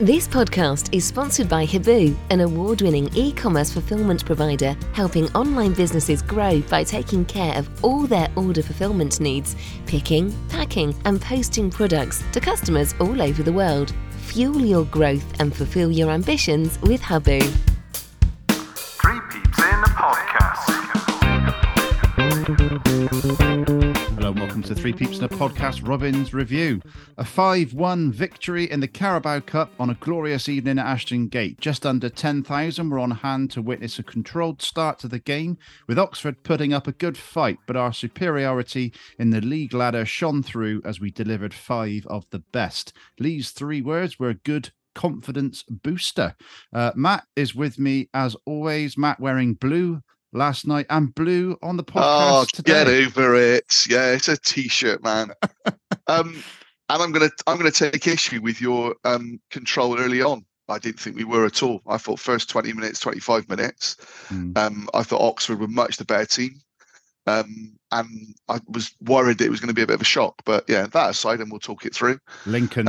This podcast is sponsored by Huboo, an award-winning e-commerce fulfillment provider helping online businesses grow by taking care of all their order fulfillment needs, picking, packing and posting products to customers all over the world. Fuel your growth and fulfill your ambitions with Huboo. Three Peeps in the Podcast. Hello and welcome to Three Peeps in the Podcast, Robin's Review. A 5-1 victory in the Carabao Cup on a glorious evening at Ashton Gate. Just under 10,000 were on hand to witness a controlled start to the game, with Oxford putting up a good fight, but our superiority in the league ladder shone through as we delivered five of the best. Lee's three words were good confidence booster. Matt is with me as always. Matt wearing blue last night and blue on the podcast today. Get over it. Yeah, it's a t-shirt, man. And I'm gonna take issue with your control early on. I didn't think we were at all. I thought first 20 minutes, 25 minutes. I thought Oxford were much the better team. And I was worried it was going to be a bit of a shock, but yeah, that aside, and we'll talk it through. Lincoln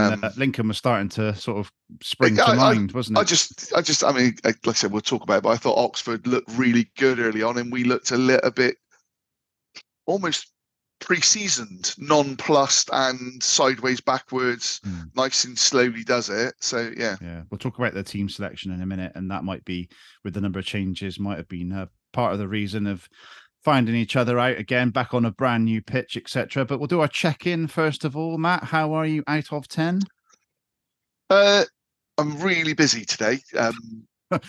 was starting to sort of spring to mind, wasn't it? I mean, like I said, we'll talk about it, but I thought Oxford looked really good early on, and we looked a little bit almost pre-seasoned, nonplussed and sideways backwards. Nice and slowly does it. So yeah, we'll talk about the team selection in a minute, and that might be with the number of changes might have been part of the reason of finding each other out again, back on a brand new pitch, etc. But we'll do our check-in first of all. Matt, how are you out of 10? I'm really busy today. I'm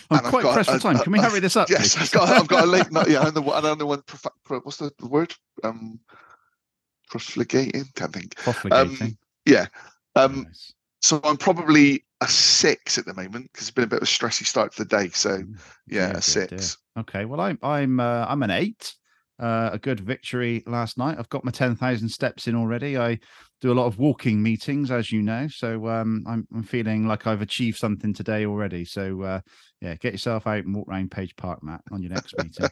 quite pressed for time. Can we hurry this up? Yes, please? I've got a late night. Yeah, I'm the one. What's the word? Profligating. Can't think. Yeah. Nice. So I'm probably a 6 at the moment because it's been a bit of a stressy start to the day. So yeah, a 6. Dear. Okay. Well, I'm an 8. A good victory last night. I've got my 10,000 steps in already. I do a lot of walking meetings, as you know. So I'm feeling like I've achieved something today already. So get yourself out and walk around Page Park, Matt, on your next meeting.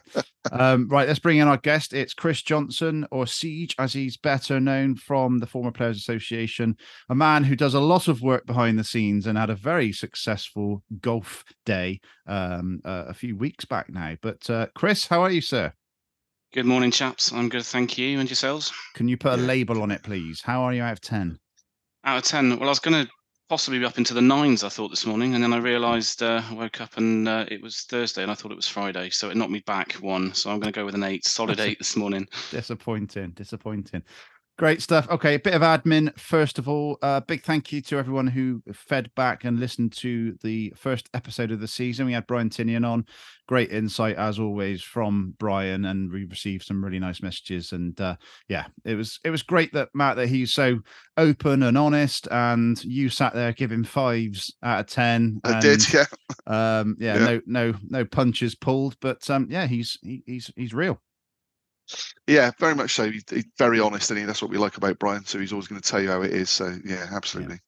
Right, let's bring in our guest. It's Chris Johnson, or Siege, as he's better known, from the Former Players Association, a man who does a lot of work behind the scenes and had a very successful golf day a few weeks back now. But Chris, how are you, sir? Good morning, chaps. I'm good, thank you. And yourselves? Can you put a label on it, please? How are you out of 10? Out of 10? Well, I was going to possibly be up into the 9s, I thought, this morning. And then I realised I woke up and it was Thursday and I thought it was Friday. So it knocked me back 1. So I'm going to go with an 8, solid 8 this morning. Disappointing. Great stuff. Okay, a bit of admin first of all. Big thank you to everyone who fed back and listened to the first episode of the season. We had Brian Tinnion on. Great insight, as always, from Brian, and we received some really nice messages. And it was great that, Matt, that he's so open and honest, and you sat there giving 5s out of 10. I did, yeah. No punches pulled, but he's real. Yeah, very much so. He's very honest, and that's what we like about Brian. So he's always going to tell you how it is. So yeah, absolutely. A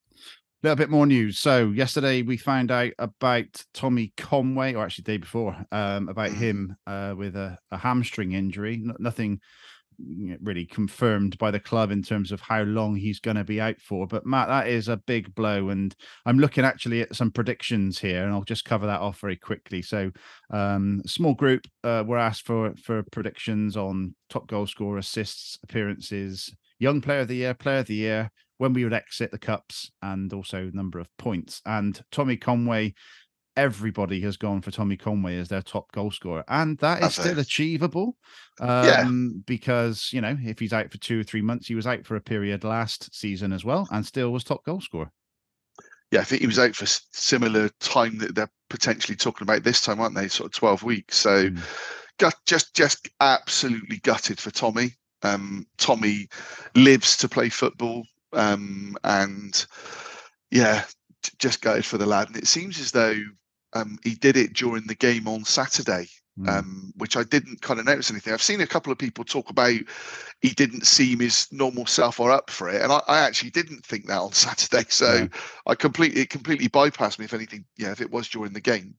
little bit more news. So yesterday we found out about Tommy Conway, or actually the day before, about him with a hamstring injury. Nothing really confirmed by the club in terms of how long he's going to be out for. But Matt, that is a big blow, and I'm looking actually at some predictions here, and I'll just cover that off very quickly. So small group were asked for predictions on top goal scorer, assists, appearances, young player of the year, when we would exit the cups, and also number of points. And Tommy Conway, everybody has gone for Tommy Conway as their top goal scorer, and that's still achievable because, you know, if he's out for 2 or 3 months, he was out for a period last season as well and still was top goal scorer. Yeah, I think he was out for similar time that they're potentially talking about this time, aren't they? Sort of 12 weeks. So just absolutely gutted for Tommy. Tommy lives to play football and yeah, just gutted for the lad. And it seems as though he did it during the game on Saturday, which I didn't kind of notice anything. I've seen a couple of people talk about he didn't seem his normal self or up for it, and I actually didn't think that on Saturday. So it completely bypassed me. If anything, yeah, if it was during the game,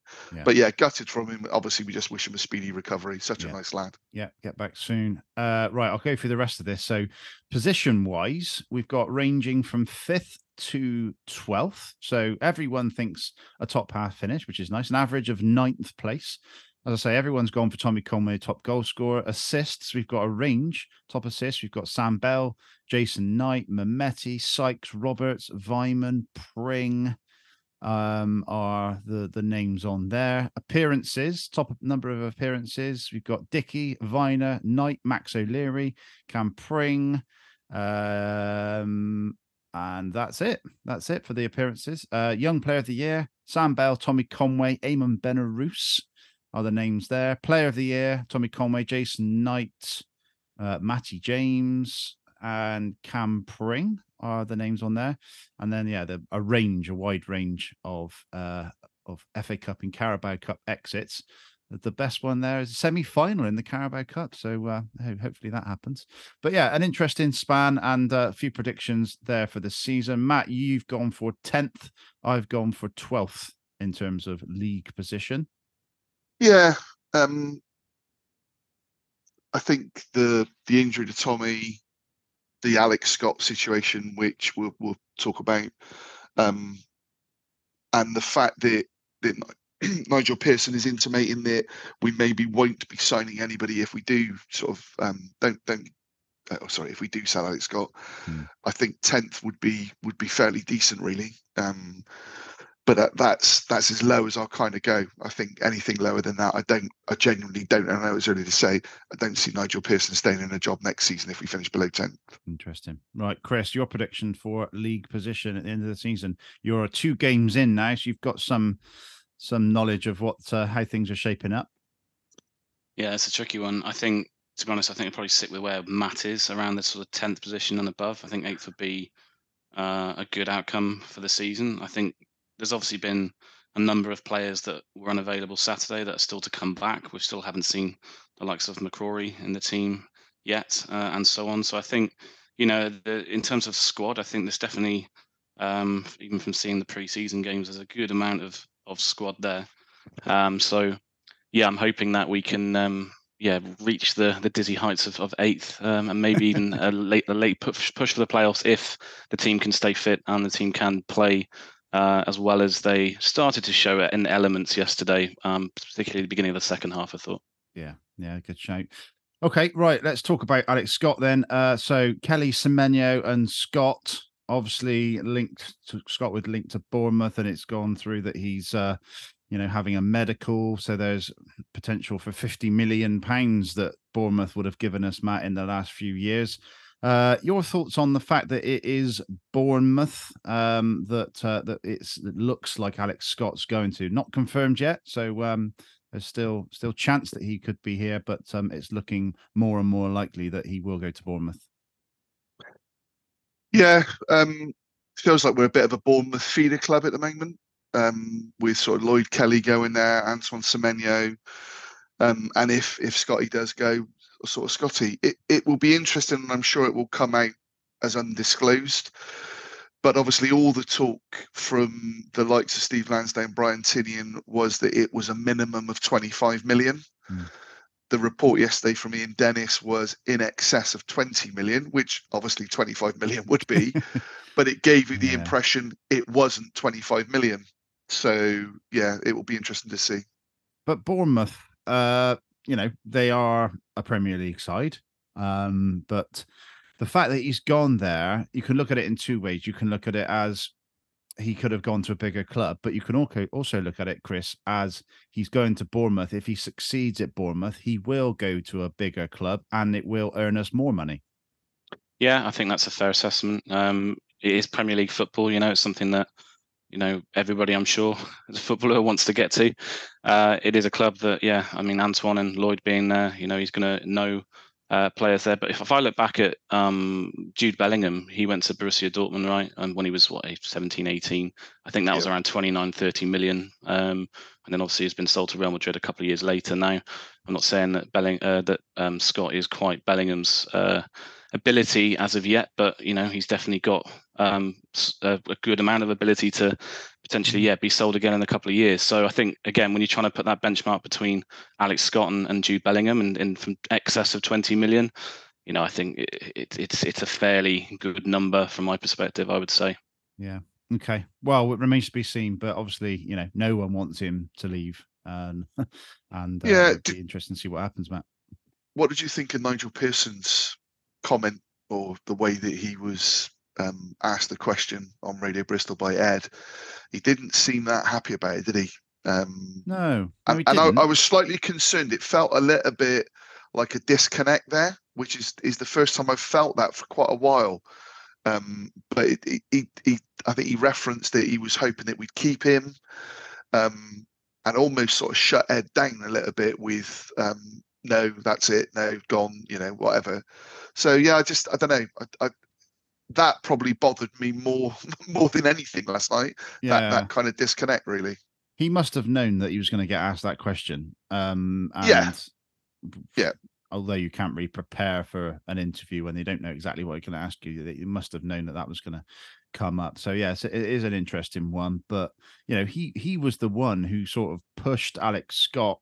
but yeah, gutted from him. Obviously, we just wish him a speedy recovery. Such a nice lad. Yeah, get back soon. Right, I'll go through the rest of this. So position wise, we've got ranging from 5th to 12th. So everyone thinks a top half finish, which is nice. An average of 9th place. As I say, everyone's gone for Tommy Conway, top goal scorer. Assists, we've got a range. Top assists, we've got Sam Bell, Jason Knight, Mehmeti, Sykes, Roberts, Vyman, Pring are the names on there. Appearances, top number of appearances. We've got Dickey, Viner, Knight, Max O'Leary, Cam Pring. And that's it. That's it for the appearances. Young Player of the Year, Sam Bell, Tommy Conway, Eamon Benarouz. Are the names there. Player of the Year, Tommy Conway, Jason Knight, Matty James, and Cam Pring are the names on there. And then, yeah, a wide range of FA Cup and Carabao Cup exits. The best one there is a semi-final in the Carabao Cup. So hopefully that happens. But yeah, an interesting span and a few predictions there for the season. Matt, you've gone for 10th. I've gone for 12th in terms of league position. Yeah, I think the injury to Tommy, the Alex Scott situation, which we'll talk about, and the fact that Nigel Pearson is intimating that we maybe won't be signing anybody if we do sort of if we do sell Alex Scott, I think 10th would be fairly decent, really. But that's as low as I'll kind of go. I think anything lower than that, I genuinely don't. I know it's early to say. I don't see Nigel Pearson staying in a job next season if we finish below 10th. Interesting. Right, Chris, your prediction for league position at the end of the season. You're 2 games in now, so you've got some knowledge of what how things are shaping up. Yeah, it's a tricky one. I think, to be honest, I think I'll probably sit with where Matt is, around the sort of 10th position and above. I think 8th would be a good outcome for the season. I think there's obviously been a number of players that were unavailable Saturday that are still to come back. We still haven't seen the likes of McCrory in the team yet, and so on. So I think, in terms of squad, I think there's definitely, even from seeing the pre-season games, there's a good amount of squad there. So, I'm hoping that we can reach the dizzy heights of 8th, and maybe even a late push for the playoffs if the team can stay fit and the team can play as well as they started to show it in elements yesterday, particularly the beginning of the second half, I thought. Yeah, good shout. Okay, right, let's talk about Alex Scott then. So Kelly Semenyo and Scott, obviously linked to Bournemouth, and it's gone through that he's having a medical. So there's potential for £50 million that Bournemouth would have given us, Matt, in the last few years. Your thoughts on the fact that it is Bournemouth that it looks like Alex Scott's going to? Not confirmed yet, so there's still chance that he could be here, but it's looking more and more likely that he will go to Bournemouth. Yeah, feels like we're a bit of a Bournemouth feeder club at the moment, with sort of Lloyd Kelly going there, Antoine Semenyo, and if Scotty does go, sort of Scotty. It will be interesting, and I'm sure it will come out as undisclosed. But obviously all the talk from the likes of Steve Lansdowne, Brian Tinnion, was that it was a minimum of 25 million. The report yesterday from Ian Dennis was in excess of 20 million, which obviously 25 million would be, but it gave you the impression it wasn't 25 million. So yeah, it will be interesting to see. But Bournemouth, they are a Premier League side, but the fact that he's gone there, you can look at it in 2 ways. You can look at it as he could have gone to a bigger club, but you can also look at it, Chris, as he's going to Bournemouth. If he succeeds at Bournemouth, he will go to a bigger club and it will earn us more money. Yeah, I think that's a fair assessment. It is Premier League football, it's something that everybody, I'm sure, as a footballer wants to get to. It is a club that, Antoine and Lloyd being there, he's going to know players there. But if I look back at Jude Bellingham, he went to Borussia Dortmund, right? And when he was, 17, 18, I think that was around 29, 30 million. And then obviously he's been sold to Real Madrid a couple of years later now. I'm not saying that Scott is quite Bellingham's ability as of yet, but he's definitely got a good amount of ability to potentially be sold again in a couple of years. So I think, again, when you're trying to put that benchmark between Alex Scott and Jude Bellingham and from excess of 20 million, I think it's a fairly good number from my perspective, I would say. Yeah. Okay. Well, it remains to be seen, but obviously, you know, no one wants him to leave, and yeah, it'd be interesting to see what happens, Matt. What did you think of Nigel Pearson's comment, or the way that he was asked the question on Radio Bristol by Ed? He didn't seem that happy about it, did he? No, I was slightly concerned. It felt a little bit like a disconnect there, which is the first time I've felt that for quite a while. But I think he referenced that he was hoping that we'd keep him, and almost sort of shut Ed down a little bit with no, that's it, no, gone, you know, whatever. So yeah, I don't know. That probably bothered me more than anything last night. Yeah. That kind of disconnect, really. He must have known that he was going to get asked that question. Yeah. Although you can't really prepare for an interview when they don't know exactly what they're going to ask you, you must have known that was going to come up. So yes, it is an interesting one. But you know, he was the one who sort of pushed Alex Scott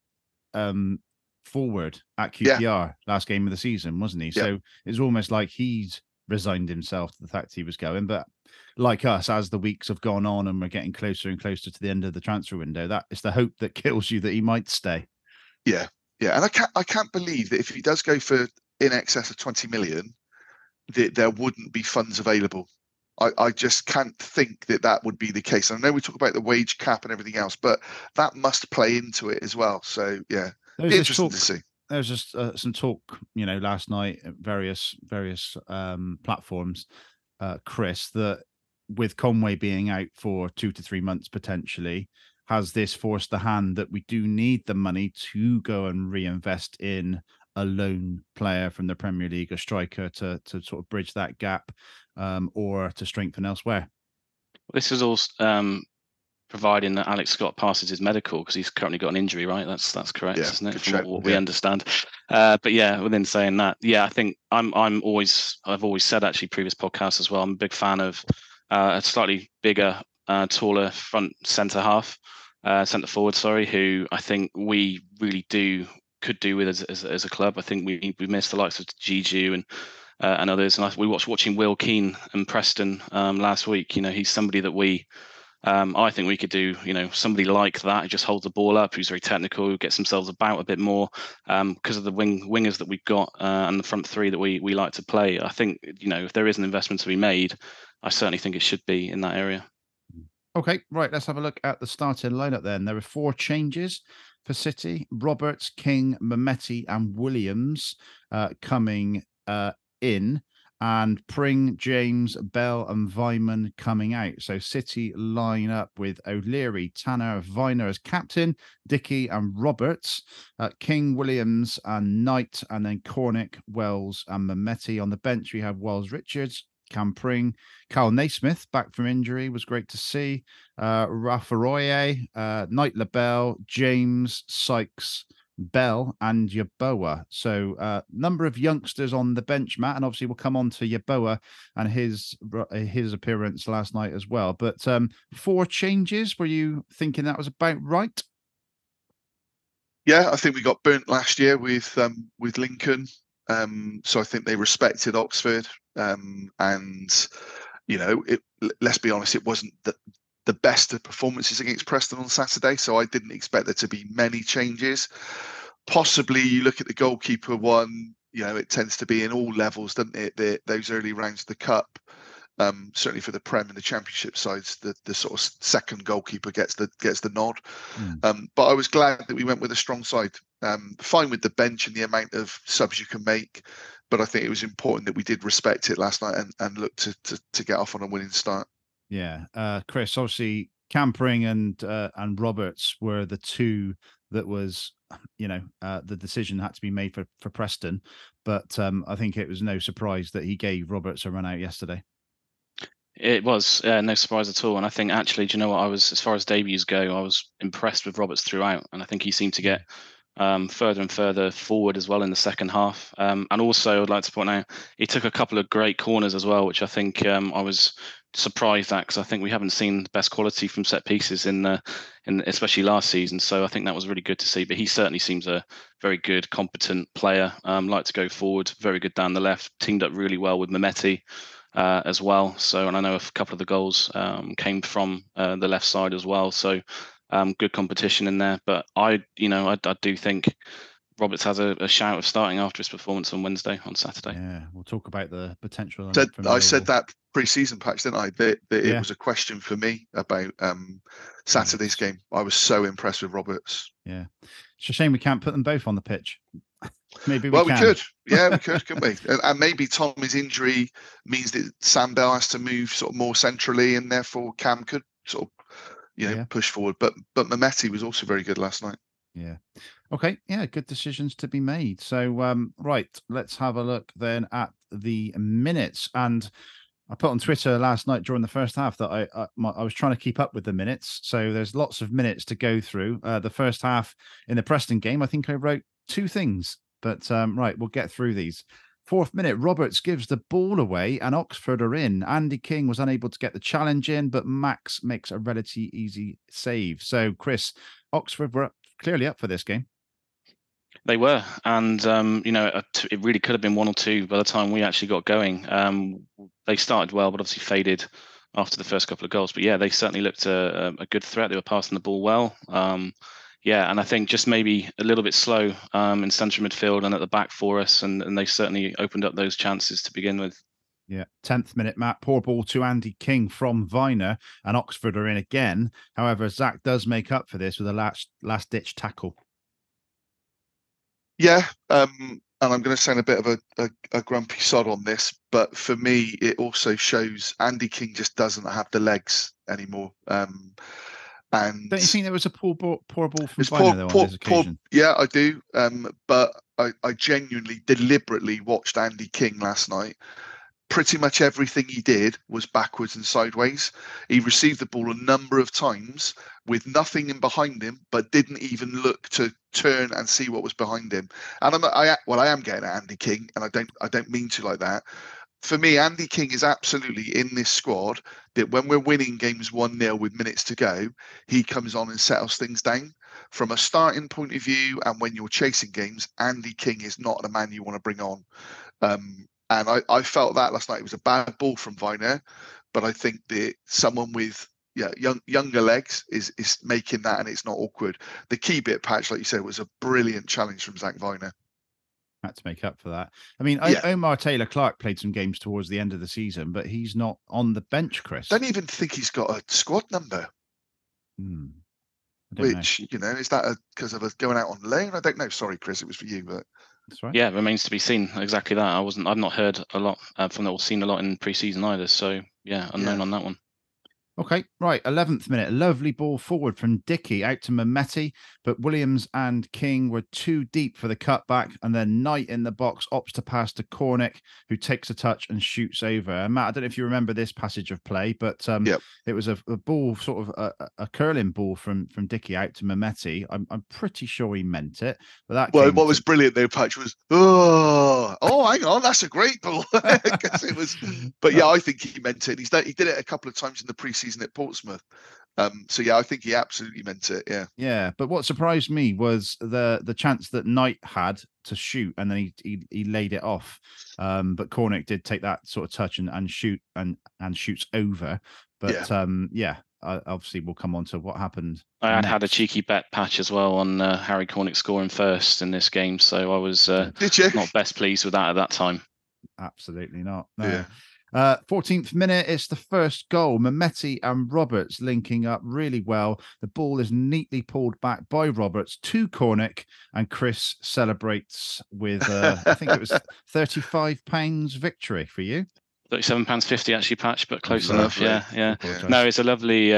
forward at QPR last game of the season, wasn't he? Yeah. So it's almost like he's resigned himself to the fact he was going. But like us, as the weeks have gone on and we're getting closer and closer to the end of the transfer window, that is the hope that kills you that he might stay. Yeah. Yeah, and I can't believe that if he does go for in excess of 20 million, that there wouldn't be funds available. I just can't think that would be the case. I know we talk about the wage cap and everything else, but that must play into it as well. So yeah, be interesting to see. There was just some talk, you know, last night at various platforms, Chris, that with Conway being out for 2 to 3 months potentially, has this forced the hand that we do need the money to go and reinvest in a loan player from the Premier League, a striker to sort of bridge that gap, or to strengthen elsewhere? This is all providing that Alex Scott passes his medical, because he's currently got an injury, right? That's correct, yeah, isn't it? From what we understand. But yeah, within saying that, yeah, I think I've always said, actually, previous podcasts as well, I'm a big fan of a slightly bigger, taller front centre forward, sorry, who I think we really could do with as a club. I think we missed the likes of Gigi and others. And we watching Will Keane and Preston last week. You know, he's somebody that we I think we could do. You know, somebody like that who just holds the ball up, who's very technical, who gets themselves about a bit more, because of the wingers that we've got and the front three that we like to play. I think, you know, if there is an investment to be made, I certainly think it should be in that area. Okay, right, let's have a look at the starting lineup then. There are 4 changes for City. Roberts, King, Mehmeti and Williams coming in, and Pring, James, Bell and Vyman coming out. So City line up with O'Leary, Tanner, Viner as captain, Dickey and Roberts, King, Williams and Knight, and then Cornick, Wells and Mehmeti. On the bench, we have Wells Richards, Cam Pring, Kal Naismith back from injury, was great to see. Rafa Royer, Knight, LaBelle, James, Sykes, Bell, and Yeboah. So, number of youngsters on the bench, Matt, and obviously we'll come on to Yeboah and his appearance last night as well. But 4 changes. Were you thinking that was about right? Yeah, I think we got burnt last year with Lincoln. So I think they respected Oxford, and you know, let's be honest, it wasn't the best of performances against Preston on Saturday, so I didn't expect there to be many changes. Possibly, you look at the goalkeeper one, you know, it tends to be in all levels, doesn't it? Those early rounds of the cup, certainly for the Prem and the Championship sides, the sort of second goalkeeper gets the nod. Mm. But I was glad that we went with a strong side. Fine with the bench and the amount of subs you can make, but I think it was important that we did respect it last night and look to get off on a winning start. Yeah, Chris, obviously Cam Pring and Roberts were the two that was, you know, the decision had to be made for Preston, but I think it was no surprise that he gave Roberts a run out yesterday. It was no surprise at all, and I think actually, do you know what, I was, as far as debuts go, I was impressed with Roberts throughout, and I think he seemed to get further and further forward as well in the second half, and also I'd like to point out he took a couple of great corners as well, which I think I was surprised at, because I think we haven't seen the best quality from set pieces in especially last season, so I think that was really good to see. But he certainly seems a very good, competent player, like to go forward, very good down the left, teamed up really well with Mehmeti, as well. So, and I know a couple of the goals came from the left side as well. So good competition in there. But I do think Roberts has a shout of starting after his performance on Wednesday, on Saturday. Yeah, we'll talk about the potential. I said that pre-season patch, didn't I? It was a question for me about Saturday's game. I was so impressed with Roberts. Yeah, it's a shame we can't put them both on the pitch. Maybe we could. Yeah, we could, couldn't we? And maybe Tommy's injury means that Sam Bell has to move sort of more centrally, and therefore Cam could sort of push forward. But Mehmeti was also very good last night. Yeah. Okay. Yeah. Good decisions to be made. So, right. Let's have a look then at the minutes. And I put on Twitter last night during the first half that I was trying to keep up with the minutes. So there's lots of minutes to go through. The first half in the Preston game, I think I wrote two things, but right. We'll get through these. 4th minute, Roberts gives the ball away and Oxford are in. Andy King was unable to get the challenge in, but Max makes a relatively easy save. So, Chris, Oxford were clearly up for this game. They were, and it really could have been one or two by the time we actually got going. They started well, but obviously faded after the first couple of goals. But yeah, they certainly looked a good threat. They were passing the ball well. And I think just maybe a little bit slow in central midfield and at the back for us, and they certainly opened up those chances to begin with. Yeah, 10th minute, Matt. Poor ball to Andy King from Viner, and Oxford are in again. However, Zach does make up for this with a last-ditch tackle. Yeah, and I'm going to sound a bit of a grumpy sod on this, but for me, it also shows Andy King just doesn't have the legs anymore. And don't you think there was a poor ball from Viner though, on this occasion? Yeah, I do. But I genuinely, deliberately watched Andy King last night. Pretty much everything he did was backwards and sideways. He received the ball a number of times with nothing in behind him, but didn't even look to turn and see what was behind him. And I am getting at Andy King, and I don't mean to like that. For me, Andy King is absolutely in this squad that when we're winning games 1-0 with minutes to go, he comes on and settles things down. From a starting point of view, and when you're chasing games, Andy King is not the man you want to bring on. And I felt that last night. It was a bad ball from Viner, but I think that someone with younger legs is making that, and it's not awkward. The key bit, Patch, like you said, was a brilliant challenge from Zach Viner. Had to make up for that. I mean, yeah. Omar Taylor-Clark played some games towards the end of the season, but he's not on the bench, Chris. Don't even think he's got a squad number. Which, is that because of us going out on loan? I don't know. Sorry, Chris, it was for you, but... That's right. Yeah, remains to be seen. Exactly that. I've not heard a lot from that or seen a lot in pre-season either. So yeah, unknown on that one. Okay, right. 11th minute, lovely ball forward from Dickey out to Mehmeti, but Williams and King were too deep for the cutback, and then Knight in the box opts to pass to Cornick, who takes a touch and shoots over. Matt, I don't know if you remember this passage of play, but It was a ball, sort of a curling ball from Dickey out to Mehmeti. I'm pretty sure he meant it, but that. Well, what was brilliant though, Patch, was hang on, that's a great ball. It was, but yeah, I think he meant it. He did it a couple of times in the pre-season at Portsmouth, so yeah, I think he absolutely meant it. Yeah. But what surprised me was the chance that Knight had to shoot, and then he laid it off. But Cornick did take that sort of touch and shoot and shoots over. But obviously we'll come on to what happened. I had a cheeky bet, Patch, as well on Harry Cornick scoring first in this game, so I was not best pleased with that at that time. Absolutely not. No. Yeah. 14th minute, it's the first goal. Mehmeti and Roberts linking up really well. The ball is neatly pulled back by Roberts to Cornick, and Chris celebrates with, I think it was £35 victory for you. £37.50 actually, Patch, but close enough. Yeah. No, it's a lovely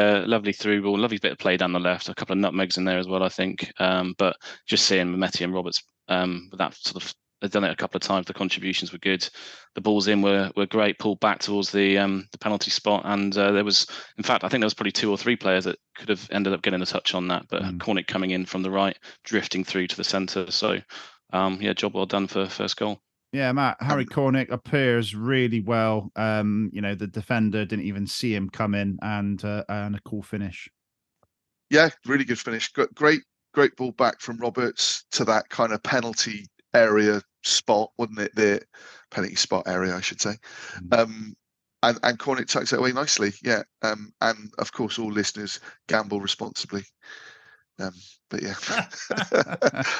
through ball, lovely bit of play down the left. A couple of nutmegs in there as well, I think. But just seeing Mehmeti and Roberts with that sort of. They've done it a couple of times. The contributions were good. The balls in were great. Pulled back towards the penalty spot, and there was, in fact, I think there was probably two or three players that could have ended up getting a touch on that. But Cornick coming in from the right, drifting through to the centre. So, job well done for first goal. Yeah, Matt, Harry Cornick appears really well. The defender didn't even see him come in, and a cool finish. Yeah, really good finish. Great ball back from Roberts to that kind of penalty area spot, wasn't it? The penalty spot area, I should say. And Cornick tucks it away nicely. Yeah. And of course, all listeners gamble responsibly. But yeah,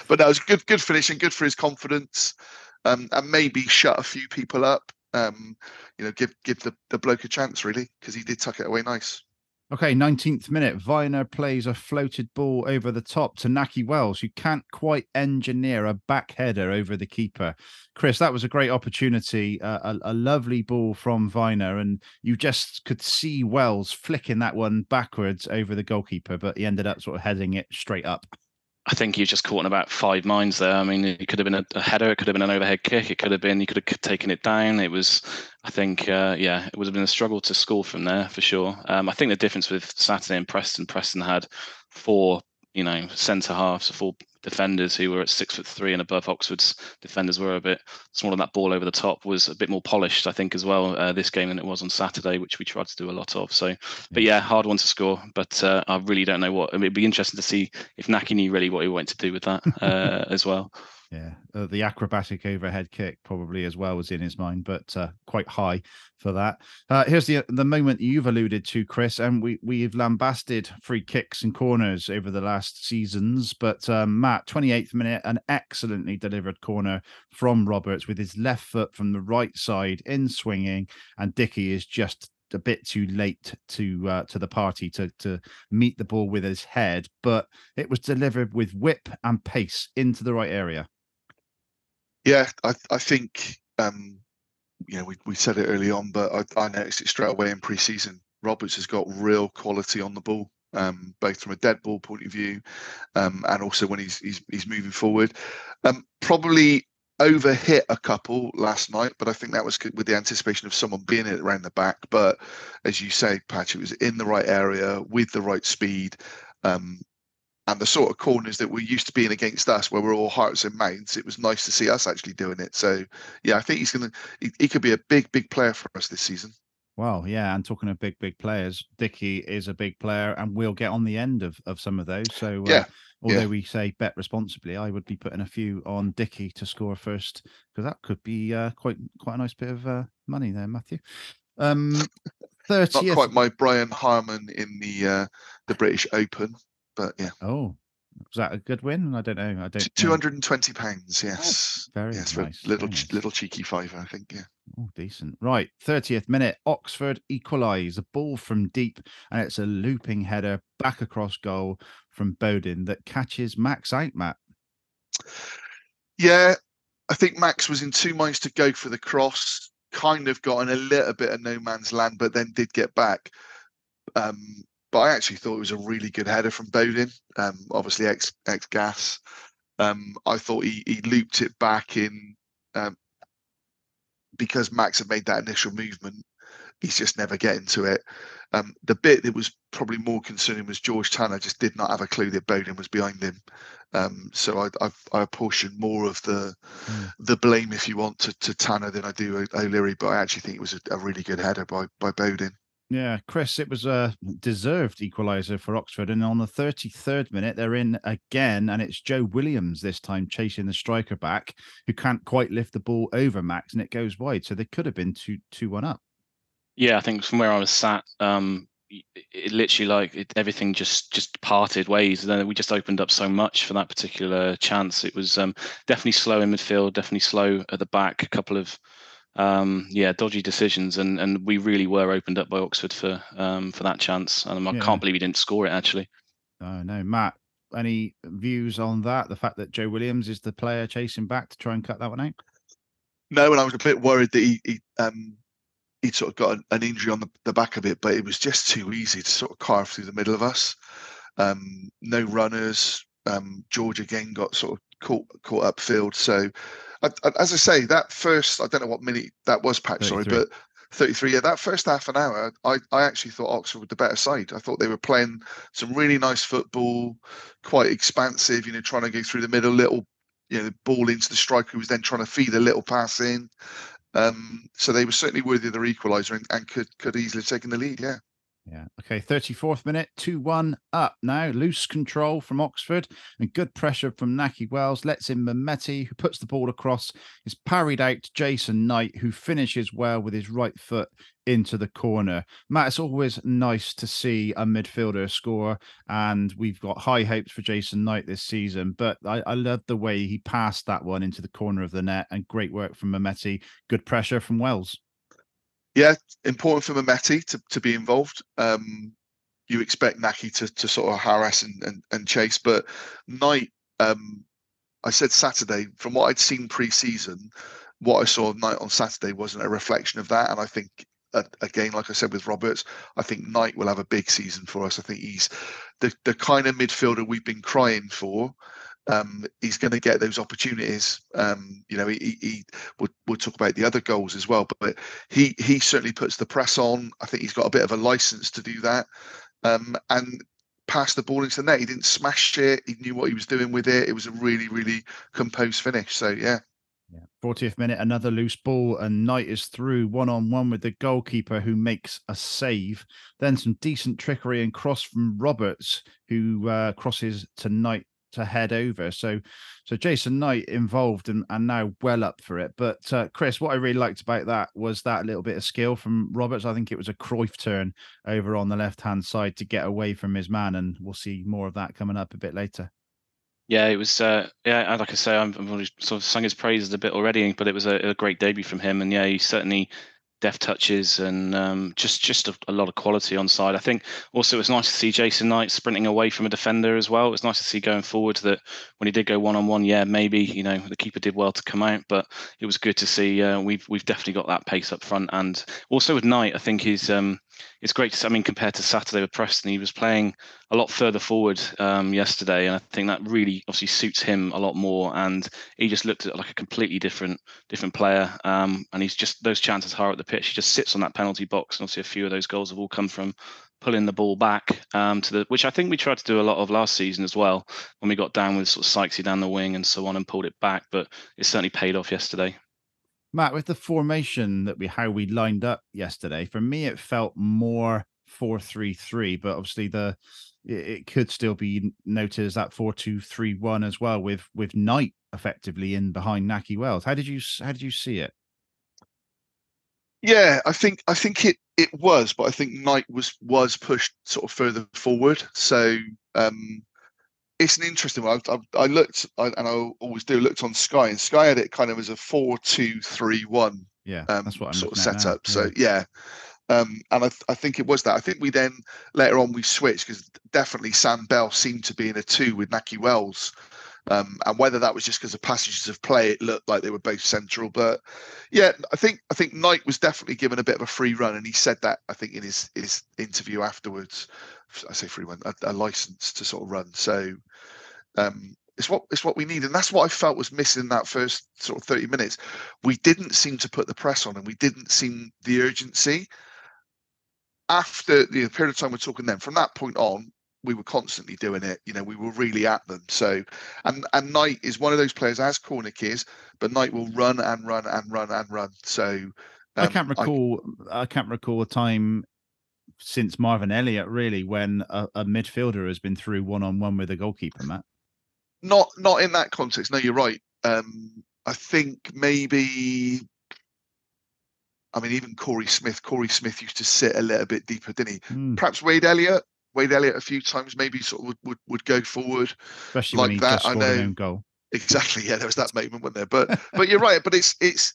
but that was a good finish and good for his confidence. And maybe shut a few people up. Give the bloke a chance, really, because he did tuck it away nice. Okay, 19th minute, Viner plays a floated ball over the top to Nahki Wells, who can't quite engineer a back header over the keeper. Chris, that was a great opportunity, a lovely ball from Viner, and you just could see Wells flicking that one backwards over the goalkeeper, but he ended up sort of heading it straight up. I think you're just caught in about five minds there. I mean, it could have been a header, it could have been an overhead kick, you could have taken it down. It was, I think, it would have been a struggle to score from there for sure. I think the difference with Saturday and Preston had four, centre halves, four defenders who were at 6'3" and above. Oxford's defenders were a bit smaller. That ball over the top was a bit more polished, I think, as well, this game than it was on Saturday, which we tried to do a lot of. So, but yeah, hard one to score. But I really don't know it'd be interesting to see if Nahki knew really what he wanted to do with that as well. Yeah, the acrobatic overhead kick probably as well was in his mind, but quite high for that. Here's the moment you've alluded to, Chris, and we've lambasted free kicks and corners over the last seasons, but Matt, 28th minute, an excellently delivered corner from Roberts with his left foot from the right side in swinging, and Dickey is just a bit too late to the party to meet the ball with his head, but it was delivered with whip and pace into the right area. Yeah, I think, we said it early on, but I noticed it straight away in pre-season. Roberts has got real quality on the ball, both from a dead ball point of view, and also when he's moving forward. Probably overhit a couple last night, but I think that was with the anticipation of someone being it around the back. But as you say, Patch, it was in the right area with the right speed. And the sort of corners that we're used to being against us, where we're all hearts and minds, it was nice to see us actually doing it. So, yeah, I think he could be a big, big player for us this season. Wow, yeah, and talking of big, big players, Dickey is a big player and will get on the end of some of those. So, although we say bet responsibly, I would be putting a few on Dickey to score first, because that could be quite a nice bit of money there, Matthew. 30th... Not quite my Brian Harman in the British Open. But yeah. Oh, was that a good win? I don't know. £220. Yes. Oh, very nice. Little cheeky fiver, I think. Yeah. Oh, decent. Right. 30th minute. Oxford equalise. A ball from deep, and it's a looping header back across goal from Bowden that catches Max out, Matt. Yeah, I think Max was in two minds to go for the cross. Kind of got in a little bit of no man's land, but then did get back. But I actually thought it was a really good header from Bowden, obviously ex-Gas. I thought he looped it back in because Max had made that initial movement. He's just never getting to it. The bit that was probably more concerning was George Tanner just did not have a clue that Bowden was behind him. So I apportion more of the blame, if you want, to Tanner than I do O'Leary. But I actually think it was a really good header by Bowden. Yeah, Chris, it was a deserved equaliser for Oxford. And on the 33rd minute, they're in again, and it's Joe Williams this time chasing the striker back, who can't quite lift the ball over Max, and it goes wide. So they could have been 2-1 up. Yeah, I think from where I was sat, it literally everything just parted ways. And then we just opened up so much for that particular chance. It was definitely slow in midfield, definitely slow at the back, a couple of dodgy decisions, and we really were opened up by Oxford for that chance, and I can't believe he didn't score it actually. Oh no, Matt, any views on that? The fact that Joe Williams is the player chasing back to try and cut that one out? No, and I was a bit worried that he sort of got an injury on the back of it, but it was just too easy to sort of carve through the middle of us. No runners. George again got sort of caught upfield. So, as I say, that first, I don't know what minute that was, Patch, sorry, but 33, yeah, that first half an hour, I actually thought Oxford were the better side. I thought they were playing some really nice football, quite expansive, trying to go through the middle, little, the ball into the striker who was then trying to feed a little pass in. So they were certainly worthy of their equaliser and could easily have taken the lead, yeah. Yeah. Okay. 34th minute, 2-1 up now. Loose control from Oxford and good pressure from Nahki Wells. Lets in Mehmeti, who puts the ball across. Is parried out to Jason Knight, who finishes well with his right foot into the corner. Matt, it's always nice to see a midfielder score, and we've got high hopes for Jason Knight this season. But I love the way he passed that one into the corner of the net, and great work from Mehmeti. Good pressure from Wells. Yeah, important for Mehmeti to be involved. You expect Nahki to sort of harass and chase, but Knight, I said Saturday, from what I'd seen pre-season, what I saw of Knight on Saturday wasn't a reflection of that. And I think, again, like I said with Roberts, I think Knight will have a big season for us. I think he's the kind of midfielder we've been crying for. He's going to get those opportunities. You know, he we'll talk about the other goals as well, but he certainly puts the press on. I think he's got a bit of a license to do that, and pass the ball into the net. He didn't smash it. He knew what he was doing with it. It was a really, really composed finish. So, yeah. 40th minute, another loose ball, and Knight is through one-on-one with the goalkeeper, who makes a save. Then some decent trickery and cross from Roberts, who crosses to Knight to head over. So Jason Knight involved and now well up for it. But Chris, what I really liked about that was that little bit of skill from Roberts. I think it was a Cruyff turn over on the left-hand side to get away from his man, and we'll see more of that coming up a bit later. Yeah, it was. Yeah, like I say, I've already sort of sung his praises a bit already, but it was a great debut from him, and yeah, he certainly deft touches and just a lot of quality on side. I think also it's nice to see Jason Knight sprinting away from a defender as well. It's nice to see going forward that when he did go one-on-one, yeah, maybe, you know, the keeper did well to come out, but it was good to see. We've definitely got that pace up front, and also with Knight, I think he's it's great to see. I mean, compared to Saturday with Preston, he was playing a lot further forward yesterday, and I think that really obviously suits him a lot more, and he just looked at like a completely different player, and he's just those chances higher at the pitch. He just sits on that penalty box, and obviously a few of those goals have all come from pulling the ball back which I think we tried to do a lot of last season as well, when we got down with sort of Sykesy down the wing and so on and pulled it back. But it certainly paid off yesterday. Matt, with the formation that how we lined up yesterday, for me it felt more 4-3-3, but obviously it could still be noted as that 4-2-3-1 as well, with Knight effectively in behind Nahki Wells. How did you see it? Yeah, I think it was, but I think Knight was pushed sort of further forward. So it's an interesting one. I looked, and I always do, looked on Sky, and Sky had it kind of as a 4-2-3-1. Yeah, that's what I'm sort of set up. Yeah. So yeah, and I think it was that. I think we then later on we switched, because definitely Sam Bell seemed to be in a 2 with Nahki Wells. And whether that was just because of passages of play, it looked like they were both central. But yeah, I think Knight was definitely given a bit of a free run, and he said that, I think, in his interview afterwards. I say free run, a license to sort of run. So it's what we need, and that's what I felt was missing in that first sort of 30 minutes. We didn't seem to put the press on, and we didn't seem the urgency. After the period of time we're talking, then from that point on, we were constantly doing it. You know, we were really at them. So, and Knight is one of those players, as Cornick is, but Knight will run and run and run and run. So I can't recall a time since Marvin Elliott, really, when a midfielder has been through one-on-one with a goalkeeper, Matt. Not in that context. No, you're right. I think maybe, I mean, even Corey Smith used to sit a little bit deeper, didn't he? Perhaps Wade Elliott a few times maybe sort of would go forward, especially like when he that. Just I know own goal. Exactly. Yeah, there was that moment, wasn't there? But but you're right. But it's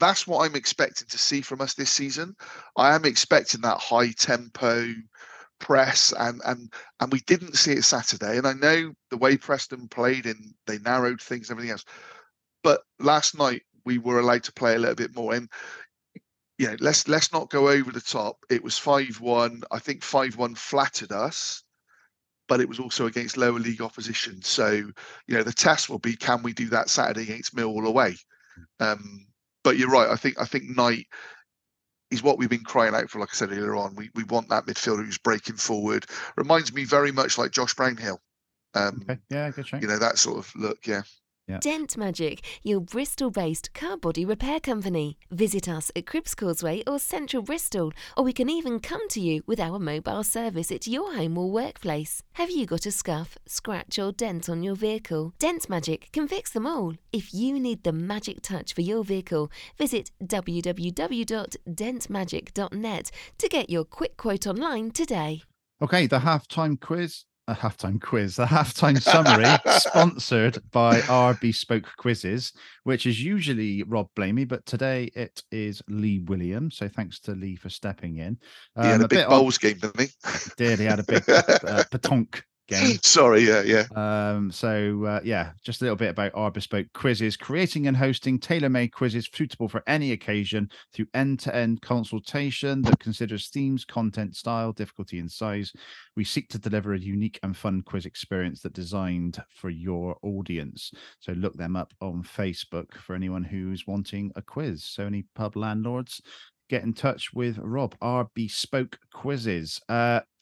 that's what I'm expecting to see from us this season. I am expecting that high tempo press, and we didn't see it Saturday. And I know the way Preston played, and they narrowed things and everything else. But last night we were allowed to play a little bit more. And you know, let's not go over the top. It was 5-1. I think 5-1 flattered us, but it was also against lower league opposition. So, you know, the test will be, can we do that Saturday against Millwall away? But you're right. I think Knight is what we've been crying out for. Like I said earlier on, we want that midfielder who's breaking forward. Reminds me very much like Josh Brownhill. Okay. Yeah, good. You know, that sort of look. Yeah. Yep. Dent Magic, your Bristol-based car body repair company. Visit us at Cribbs Causeway or Central Bristol, or we can even come to you with our mobile service at your home or workplace. Have you got a scuff, scratch or dent on your vehicle? Dent Magic can fix them all. If you need the magic touch for your vehicle, visit www.dentmagic.net to get your quick quote online today. Okay, the halftime summary sponsored by our Bespoke Quizzes, which is usually Rob Blamey, but today it is Lee Williams. So thanks to Lee for stepping in. He had a big bowls game, didn't he? Did. He had a big petonk game. Sorry, yeah. Just a little bit about our Bespoke Quizzes, creating and hosting tailor-made quizzes suitable for any occasion through end-to-end consultation that considers themes, content, style, difficulty and size. We seek to deliver a unique and fun quiz experience that's designed for your audience. So look them up on Facebook for anyone who's wanting a quiz. So any pub landlords, get in touch with Rob, our Bespoke Quizzes.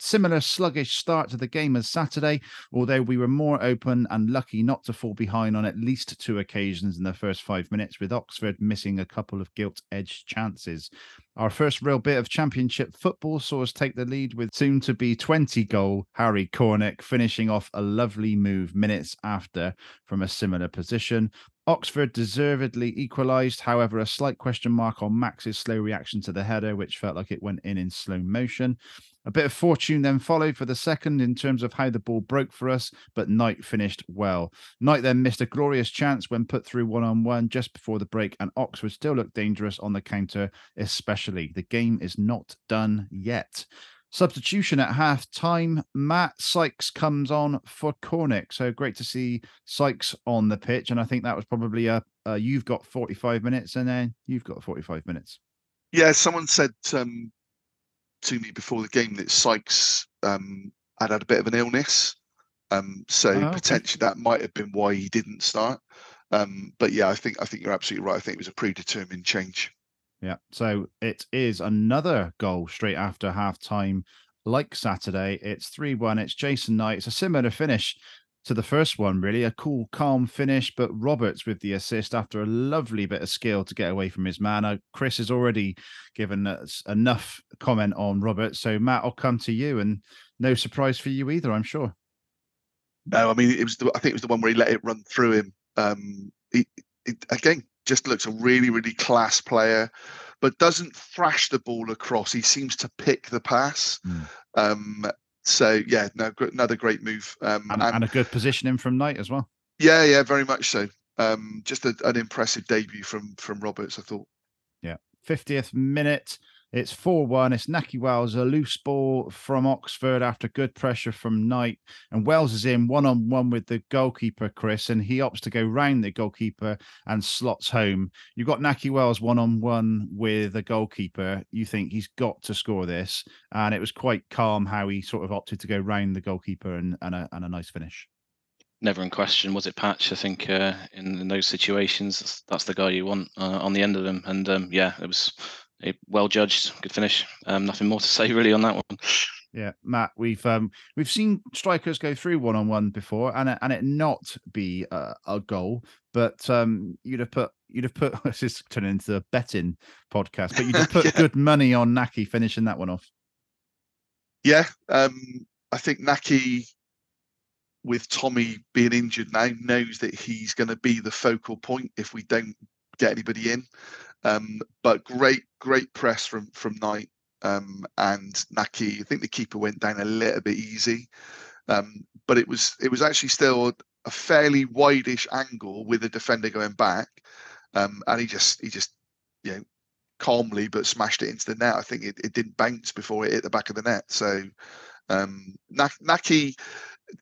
Similar sluggish start to the game as Saturday, although we were more open and lucky not to fall behind on at least two occasions in the first 5 minutes, with Oxford missing a couple of gilt-edged chances. Our first real bit of championship football saw us take the lead with soon-to-be 20-goal Harry Cornick finishing off a lovely move minutes after from a similar position. Oxford deservedly equalised, however, a slight question mark on Max's slow reaction to the header, which felt like it went in slow motion. A bit of fortune then followed for the second in terms of how the ball broke for us, but Knight finished well. Knight then missed a glorious chance when put through one-on-one just before the break, and Oxford still looked dangerous on the counter especially. The game is not done yet. Substitution at half-time, Matt Sykes comes on for Cornick. So great to see Sykes on the pitch, and I think that was probably a you've got 45 minutes, and then you've got 45 minutes. Yeah, someone said to me before the game that Sykes had a bit of an illness, potentially that might have been why he didn't start. I think you're absolutely right. I think it was a predetermined change. Yeah, so it is another goal straight after half-time, like Saturday. It's 3-1. It's Jason Knight. It's a similar finish to the first one, really. A cool, calm finish, but Roberts with the assist after a lovely bit of skill to get away from his man. Chris has already given us enough comment on Roberts, so Matt, I'll come to you, and no surprise for you either, I'm sure. No, I mean, I think it was the one where he let it run through him. Again, just looks a really, really class player, but doesn't thrash the ball across. He seems to pick the pass. Another great move. And a good positioning from Knight as well. Yeah, very much so. Just an impressive debut from Roberts, I thought. Yeah. 50th minute. It's 4-1. It's Nahki Wells, a loose ball from Oxford after good pressure from Knight. And Wells is in one-on-one with the goalkeeper, Chris, and he opts to go round the goalkeeper and slots home. You've got Nahki Wells one-on-one with a goalkeeper. You think he's got to score this. And it was quite calm how he sort of opted to go round the goalkeeper and a nice finish. Never in question, was it, Patch? I think in those situations, that's the guy you want on the end of them. And it was... well judged, good finish. Nothing more to say really on that one. Yeah, Matt, we've seen strikers go through one-on-one before, and it not be a goal. But you'd have put. This is turning into a betting podcast. But you'd have put good money on Nahki finishing that one off. Yeah, I think Nahki, with Tommy being injured now, knows that he's going to be the focal point if we don't get anybody in. But great press from Knight and Nahki. I think the keeper went down a little bit easy, but it was actually still a fairly wide-ish angle with the defender going back, and he just calmly but smashed it into the net. I think it didn't bounce before it hit the back of the net. So Nahki,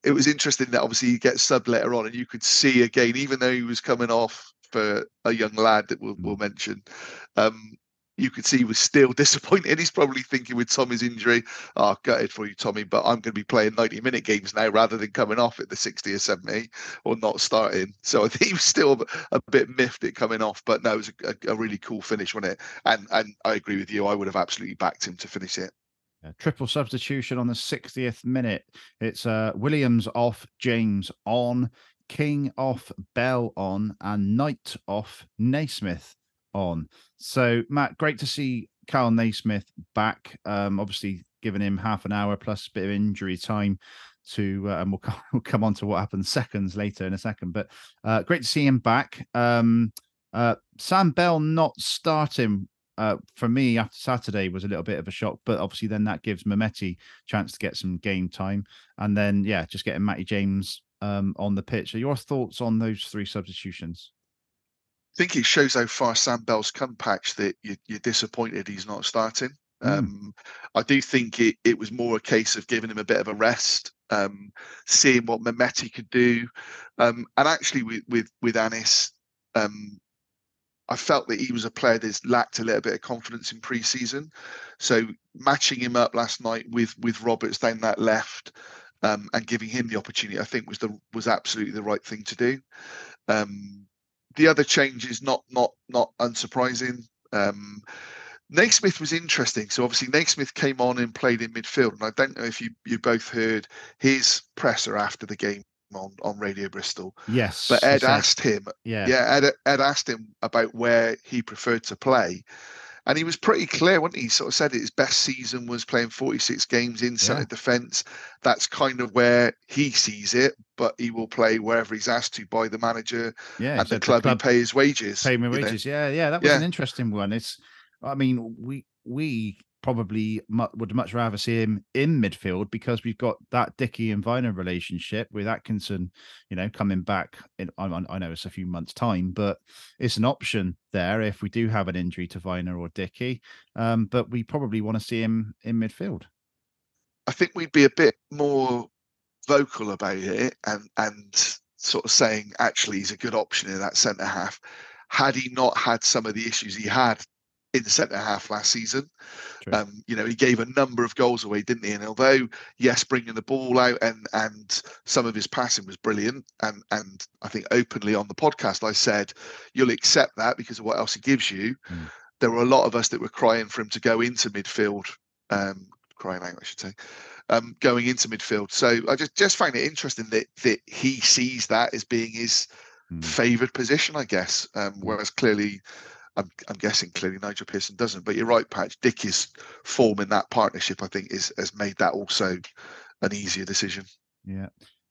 it was interesting that obviously he gets subbed later on, and you could see again, even though he was coming off for a young lad that we'll mention, you could see he was still disappointed. He's probably thinking with Tommy's injury, gutted for you, Tommy, but I'm going to be playing 90-minute games now rather than coming off at the 60 or 70 or not starting. So I think he was still a bit miffed at coming off, but no, it was a really cool finish, wasn't it? And I agree with you. I would have absolutely backed him to finish it. A triple substitution on the 60th minute. It's Williams off, James on. King off, Bell on, and Knight off, Naismith on. So, Matt, great to see Kal Naismith back. Obviously, giving him half an hour plus a bit of injury time to, and we'll come on to what happens seconds later in a second. But great to see him back. Sam Bell not starting for me after Saturday was a little bit of a shock, but obviously then that gives Mehmeti chance to get some game time, and then yeah, just getting Matty James on the pitch. So your thoughts on those three substitutions? I think it shows how far Sam Bell's come, Patch, that you're disappointed he's not starting. I do think it was more a case of giving him a bit of a rest, seeing what Mehmeti could do, and actually with Anis, I felt that he was a player that's lacked a little bit of confidence in pre-season. So matching him up last night with Roberts down that left, and giving him the opportunity, I think was absolutely the right thing to do. The other change is not unsurprising. Naismith was interesting. So obviously Naismith came on and played in midfield. And I don't know if you both heard his presser after the game on Radio Bristol. Yes. But Ed asked him, Ed asked him about where he preferred to play. And he was pretty clear, wasn't he? He sort of said his best season was playing 46 games in centre defence. That's kind of where he sees it, but he will play wherever he's asked to by the manager and the club who pay his wages. Pay my wages, that was an interesting one. I mean, we probably would much rather see him in midfield because we've got that Dickey and Viner relationship with Atkinson, coming back in, I know it's a few months' time, but it's an option there if we do have an injury to Viner or Dickey. But we probably want to see him in midfield. I think we'd be a bit more vocal about it and sort of saying, actually, he's a good option in that centre half. Had he not had some of the issues he had in the centre half last season, he gave a number of goals away, didn't he? And although, yes, bringing the ball out and some of his passing was brilliant, and I think openly on the podcast I said you'll accept that because of what else he gives you. There were a lot of us that were crying for him to go into midfield, going into midfield. So I just find it interesting that he sees that as being his favoured position, I guess. Whereas clearly, I'm guessing clearly Nigel Pearson doesn't, but you're right, Patch. Dickey's form in that partnership, I think, has made that also an easier decision. Yeah.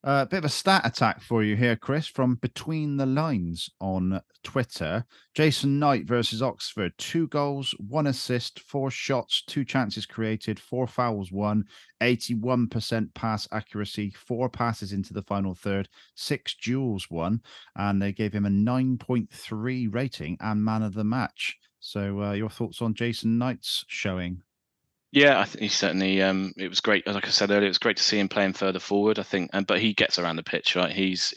A bit of a stat attack for you here, Chris, from Between the Lines on Twitter. Jason Knight versus Oxford. 2 goals, 1 assist, 4 shots, 2 chances created, 4 fouls won, 81% pass accuracy, 4 passes into the final third, 6 duels won, and they gave him a 9.3 rating and man of the match. So your thoughts on Jason Knight's showing? Yeah, I think he certainly. It was great, like I said earlier. It was great to see him playing further forward, I think, but he gets around the pitch, right? He's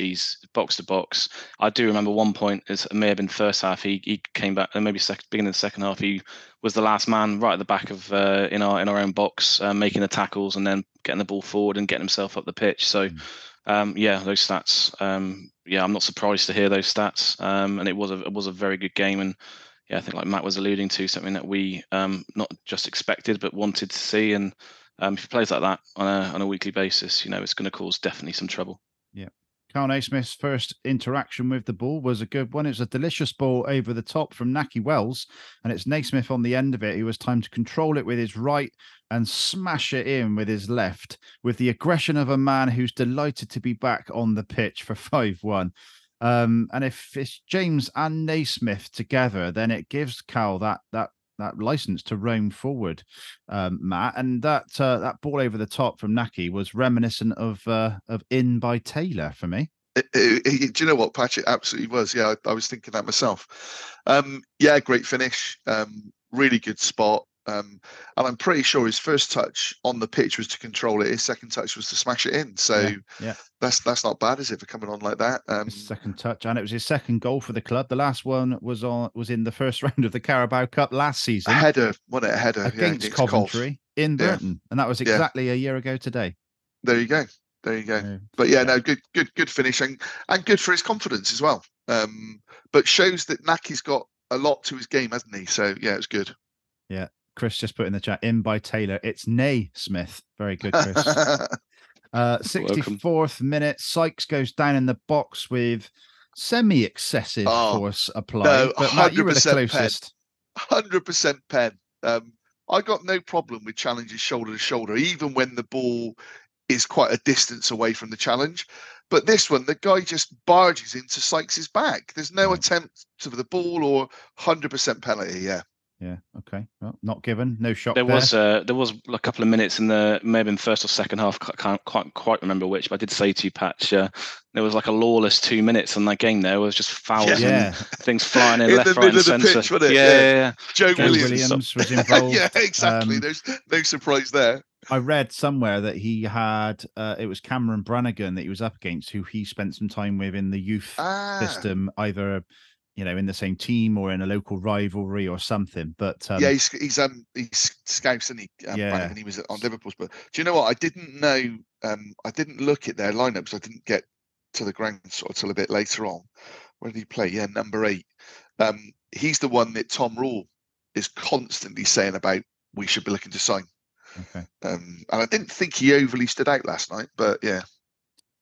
box to box. I do remember one point. It may have been first half. He came back, and maybe beginning of the second half, he was the last man right at the back of in our own box, making the tackles and then getting the ball forward and getting himself up the pitch. So, those stats. I'm not surprised to hear those stats. And it was a very good game. And yeah, I think like Matt was alluding to, something that we not just expected but wanted to see. And if he plays like that on a weekly basis, it's going to cause definitely some trouble. Yeah. Kal Naismith's first interaction with the ball was a good one. It's a delicious ball over the top from Nahki Wells, and it's Naismith on the end of it. He was timed to control it with his right and smash it in with his left with the aggression of a man who's delighted to be back on the pitch for 5-1. And if it's James and Naismith together, then it gives Kal that license to roam forward, Matt. And that ball over the top from Nahki was reminiscent of In by Taylor for me. Do you know what, Patch? It absolutely was. Yeah, I was thinking that myself. Great finish. Really good spot. And I'm pretty sure his first touch on the pitch was to control it. His second touch was to smash it in. So that's not bad, is it, for coming on like that? His second touch, and it was his second goal for the club. The last one was in the first round of the Carabao Cup last season. A header against Coventry in Burton, and that was exactly a year ago today. There you go. Yeah. But no, good finish and good for his confidence as well. But shows that Naki's got a lot to his game, hasn't he? So it's good. Yeah. Chris just put in the chat, In by Taylor. It's Naismith. Very good, Chris. 64th minute, Sykes goes down in the box with semi-excessive force applied. No, but Matt, you were the closest. 100% pen. I got no problem with challenges shoulder to shoulder, even when the ball is quite a distance away from the challenge. But this one, the guy just barges into Sykes' back. There's no attempt to the ball or 100% penalty. Yeah. Yeah. Okay. Well, not given. No shot. There was a couple of minutes in the maybe in first or second half. I can't quite remember which, but I did say to you, Patch, there was like a lawless 2 minutes on that game. There was just fouls and things flying in left, right, and centre. Yeah. Joe Williams was involved. Yeah, exactly. There's no surprise there. I read somewhere that he had, it was Cameron Brannigan that he was up against, who he spent some time with in the youth system, either, you know, in the same team or in a local rivalry or something. But he scouts and he was on Liverpool's. But do you know what? I didn't know. I didn't look at their lineups. I didn't get to the ground sort of till a bit later on. Where did he play? Yeah, number 8. He's the one that Tom Rule is constantly saying about. We should be looking to sign. Okay. And I didn't think he overly stood out last night, but yeah,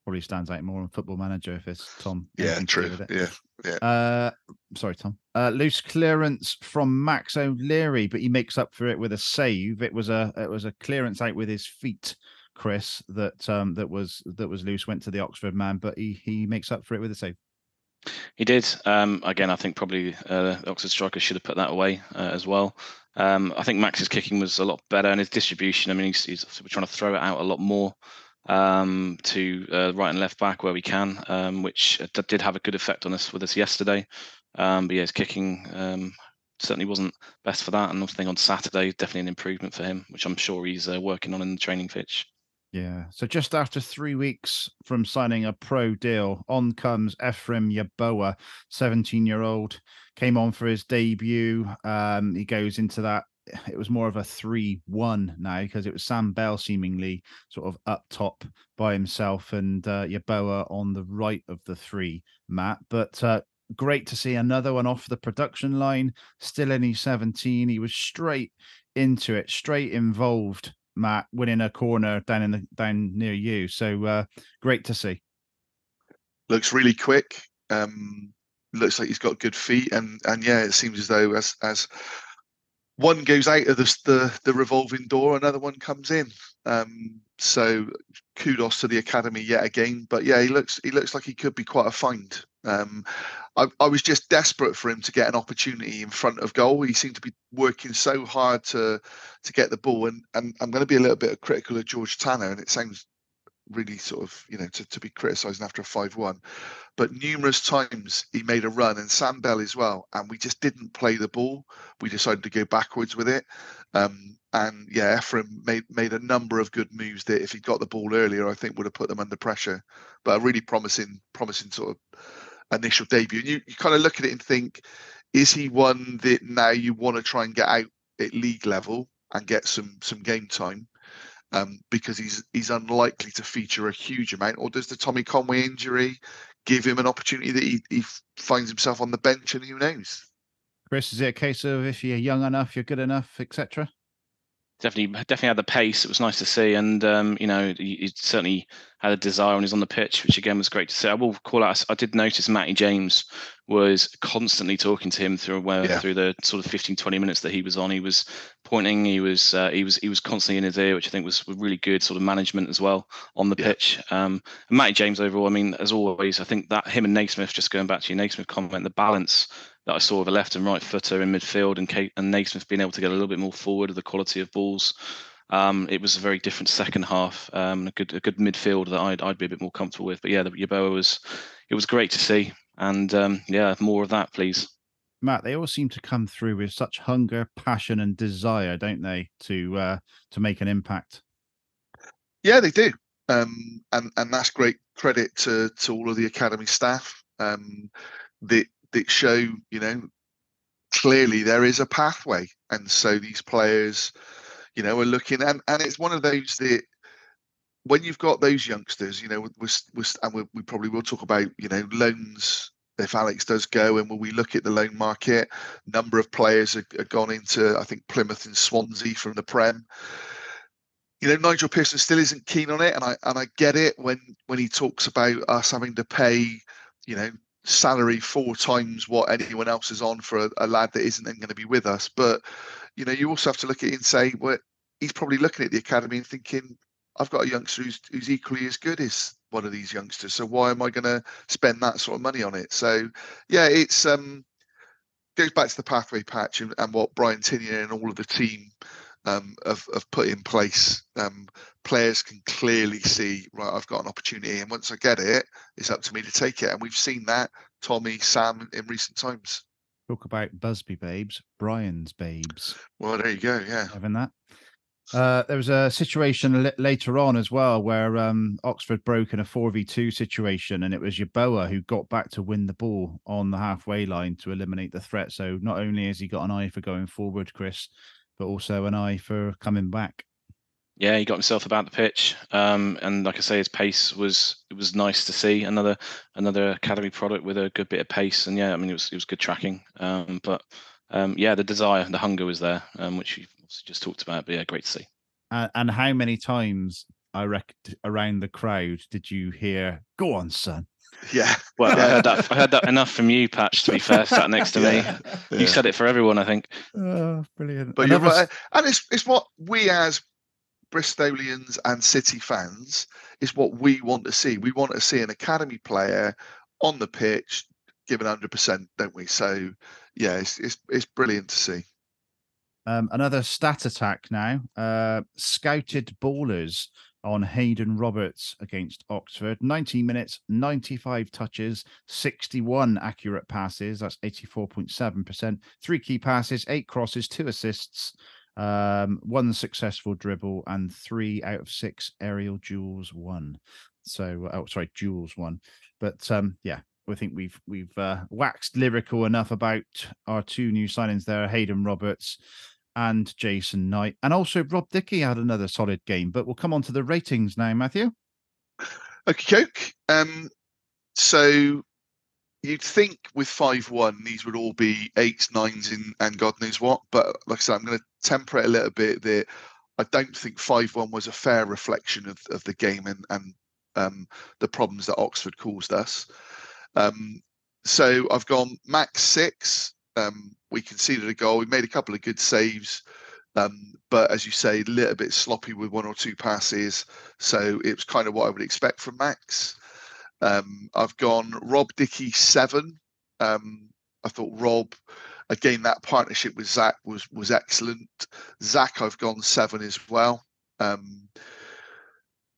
probably stands out more on Football Manager if it's Tom. Yeah, true. Yeah. Sorry, Tom. Loose clearance from Max O'Leary, but he makes up for it with a save. It was a clearance out with his feet, Chris. That was loose. Went to the Oxford man, but he makes up for it with a save. He did. Again, I think probably the Oxford striker should have put that away as well. I think Max's kicking was a lot better, and his distribution. I mean, he's trying to throw it out a lot more to right and left back where we can, which did have a good effect on us with us yesterday. But yeah, his kicking certainly wasn't best for that. And I think on Saturday, definitely an improvement for him, which I'm sure he's working on in the training pitch. Yeah. So just after 3 weeks from signing a pro deal, on comes Ephraim Yeboah, 17-year-old, came on for his debut. He goes into that. It was more of a 3-1 now because it was Sam Bell seemingly sort of up top by himself and Yeboah on the right of the three, Matt. But great to see another one off the production line, still in his 17. He was straight into it, straight involved. Matt, winning a corner down near you. So great to see. Looks really quick. Looks like he's got good feet, and yeah, it seems as though as one goes out of the revolving door, another one comes in. So kudos to the academy yet again. But yeah, he looks like he could be quite a find. I was just desperate for him to get an opportunity in front of goal. He seemed to be working so hard to get the ball. And I'm going to be a little bit critical of George Tanner, and it sounds really sort of, you know, to be criticising after a 5-1. But numerous times he made a run, and Sam Bell as well, and we just didn't play the ball. We decided to go backwards with it. And yeah, Ephraim made a number of good moves that if he got the ball earlier, I think would have put them under pressure. But a really promising sort of initial debut, and you kind of look at it and think, is he one that now you want to try and get out at league level and get some game time, because he's unlikely to feature a huge amount, or does the Tommy Conway injury give him an opportunity that he finds himself on the bench, and who knows? Chris, is it a case of if you're young enough, you're good enough, etc.? Definitely had the pace. It was nice to see, and you know, he certainly had a desire when he's on the pitch, which again was great to see. I will call out. I did notice Matty James was constantly talking to him through the sort of 15-20 minutes that he was on. He was pointing. He was constantly in his ear, which I think was really good sort of management as well on the pitch. And Matty James overall, I mean, as always, I think that him and Naismith, just going back to your Naismith comment, the balance that I saw of a left and right footer in midfield, and Naismith being able to get a little bit more forward of the quality of balls. It was a very different second half, a good midfield that I'd be a bit more comfortable with. But yeah, Yeboah it was great to see, and yeah, more of that, please. Matt, they all seem to come through with such hunger, passion, and desire, don't they, to make an impact? Yeah, they do, and that's great credit to all of the academy staff. That show, you know, clearly there is a pathway, and so these players, you know, are looking, and it's one of those that when you've got those youngsters, you know, we probably will talk about, you know, loans if Alex does go, and will we look at the loan market? Number of players are gone into, I think, Plymouth and Swansea from the Prem. you know, Nigel Pearson still isn't keen on it, and I get it when he talks about us having to pay, you know, salary 4 times what anyone else is on for a lad that isn't then going to be with us. But you know, you also have to look at it and say, well, he's probably looking at the academy and thinking, I've got a youngster who's equally as good as one of these youngsters, so why am I going to spend that sort of money on it? So yeah, it's goes back to the pathway patch and what Brian Tinnion and all of the team have put in place. Players can clearly see, right, I've got an opportunity, and once I get it, it's up to me to take it. And we've seen that, Tommy, Sam, in recent times. Talk about Busby babes, Brian's babes. Well, there you go, yeah. Having that. There was a situation later on as well where Oxford broke in a 4v2 situation, and it was Yeboah who got back to win the ball on the halfway line to eliminate the threat. So not only has he got an eye for going forward, Chris, but also an eye for coming back. Yeah, he got himself about the pitch, and like I say, his pace was nice to see. Another academy product with a good bit of pace, and yeah, I mean it was good tracking. Yeah, the desire, the hunger was there, which you just talked about, but yeah, great to see. And how many times, I reckon, around the crowd did you hear, "Go on, son"? Yeah. Well, I heard that enough from you, Patch, to be fair, sat next to me. Yeah. You said it for everyone, I think. Oh, brilliant. But you're right. And it's what we as Bristolians and City fans is what we want to see. We want to see an academy player on the pitch given 100%, don't we? So yeah, it's brilliant to see. Another stat attack now. Scouted ballers on Hayden Roberts against Oxford. 90 minutes, 95 touches, 61 accurate passes. That's 84.7%. 3 key passes, 8 crosses, 2 assists, 1 successful dribble, and 3 out of 6 aerial duels won. So, duels won. But yeah. I think we've waxed lyrical enough about our 2 new signings there, Hayden Roberts and Jason Knight. And also Rob Dickey had another solid game, but we'll come on to the ratings now, Matthew. Okey-doke. So you'd think with 5-1, these would all be 8s, 9s and God knows what. But like I said, I'm going to temper it a little bit there. I don't think 5-1 was a fair reflection of the game and the problems that Oxford caused us. So I've gone max 6. We conceded a goal. We made a couple of good saves, but as you say, a little bit sloppy with 1 or 2 passes. So it was kind of what I would expect from Max. I've gone Rob Dickey 7. I thought Rob, again, that partnership with Zach was excellent. Zach, I've gone 7 as well.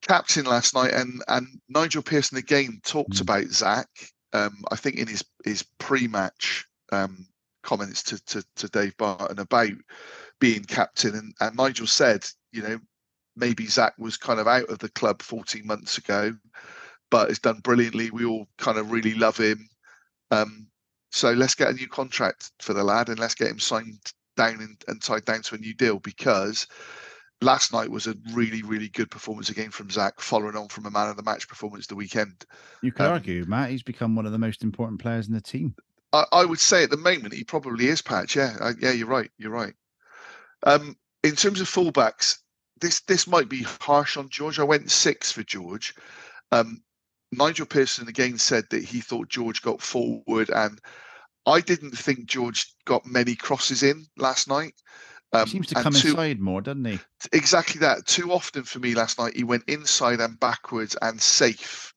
Captain last night, and Nigel Pearson again talked about Zach. I think in his pre-match comments to Dave Barton about being captain, and Nigel said, you know, maybe Zach was kind of out of the club 14 months ago, but has done brilliantly. We all kind of really love him. So let's get a new contract for the lad, and let's get him signed down and tied down to a new deal, because last night was a really, really good performance again from Zach, following on from a man of the match performance the weekend. You could argue, Matt, he's become one of the most important players in the team. I would say at the moment he probably is, Patch. Yeah, yeah, you're right. In terms of fullbacks, this might be harsh on George. I went 6 for George. Nigel Pearson again said that he thought George got forward, and I didn't think George got many crosses in last night. He seems to come inside more, doesn't he? Exactly that. Too often for me last night, he went inside and backwards and safe,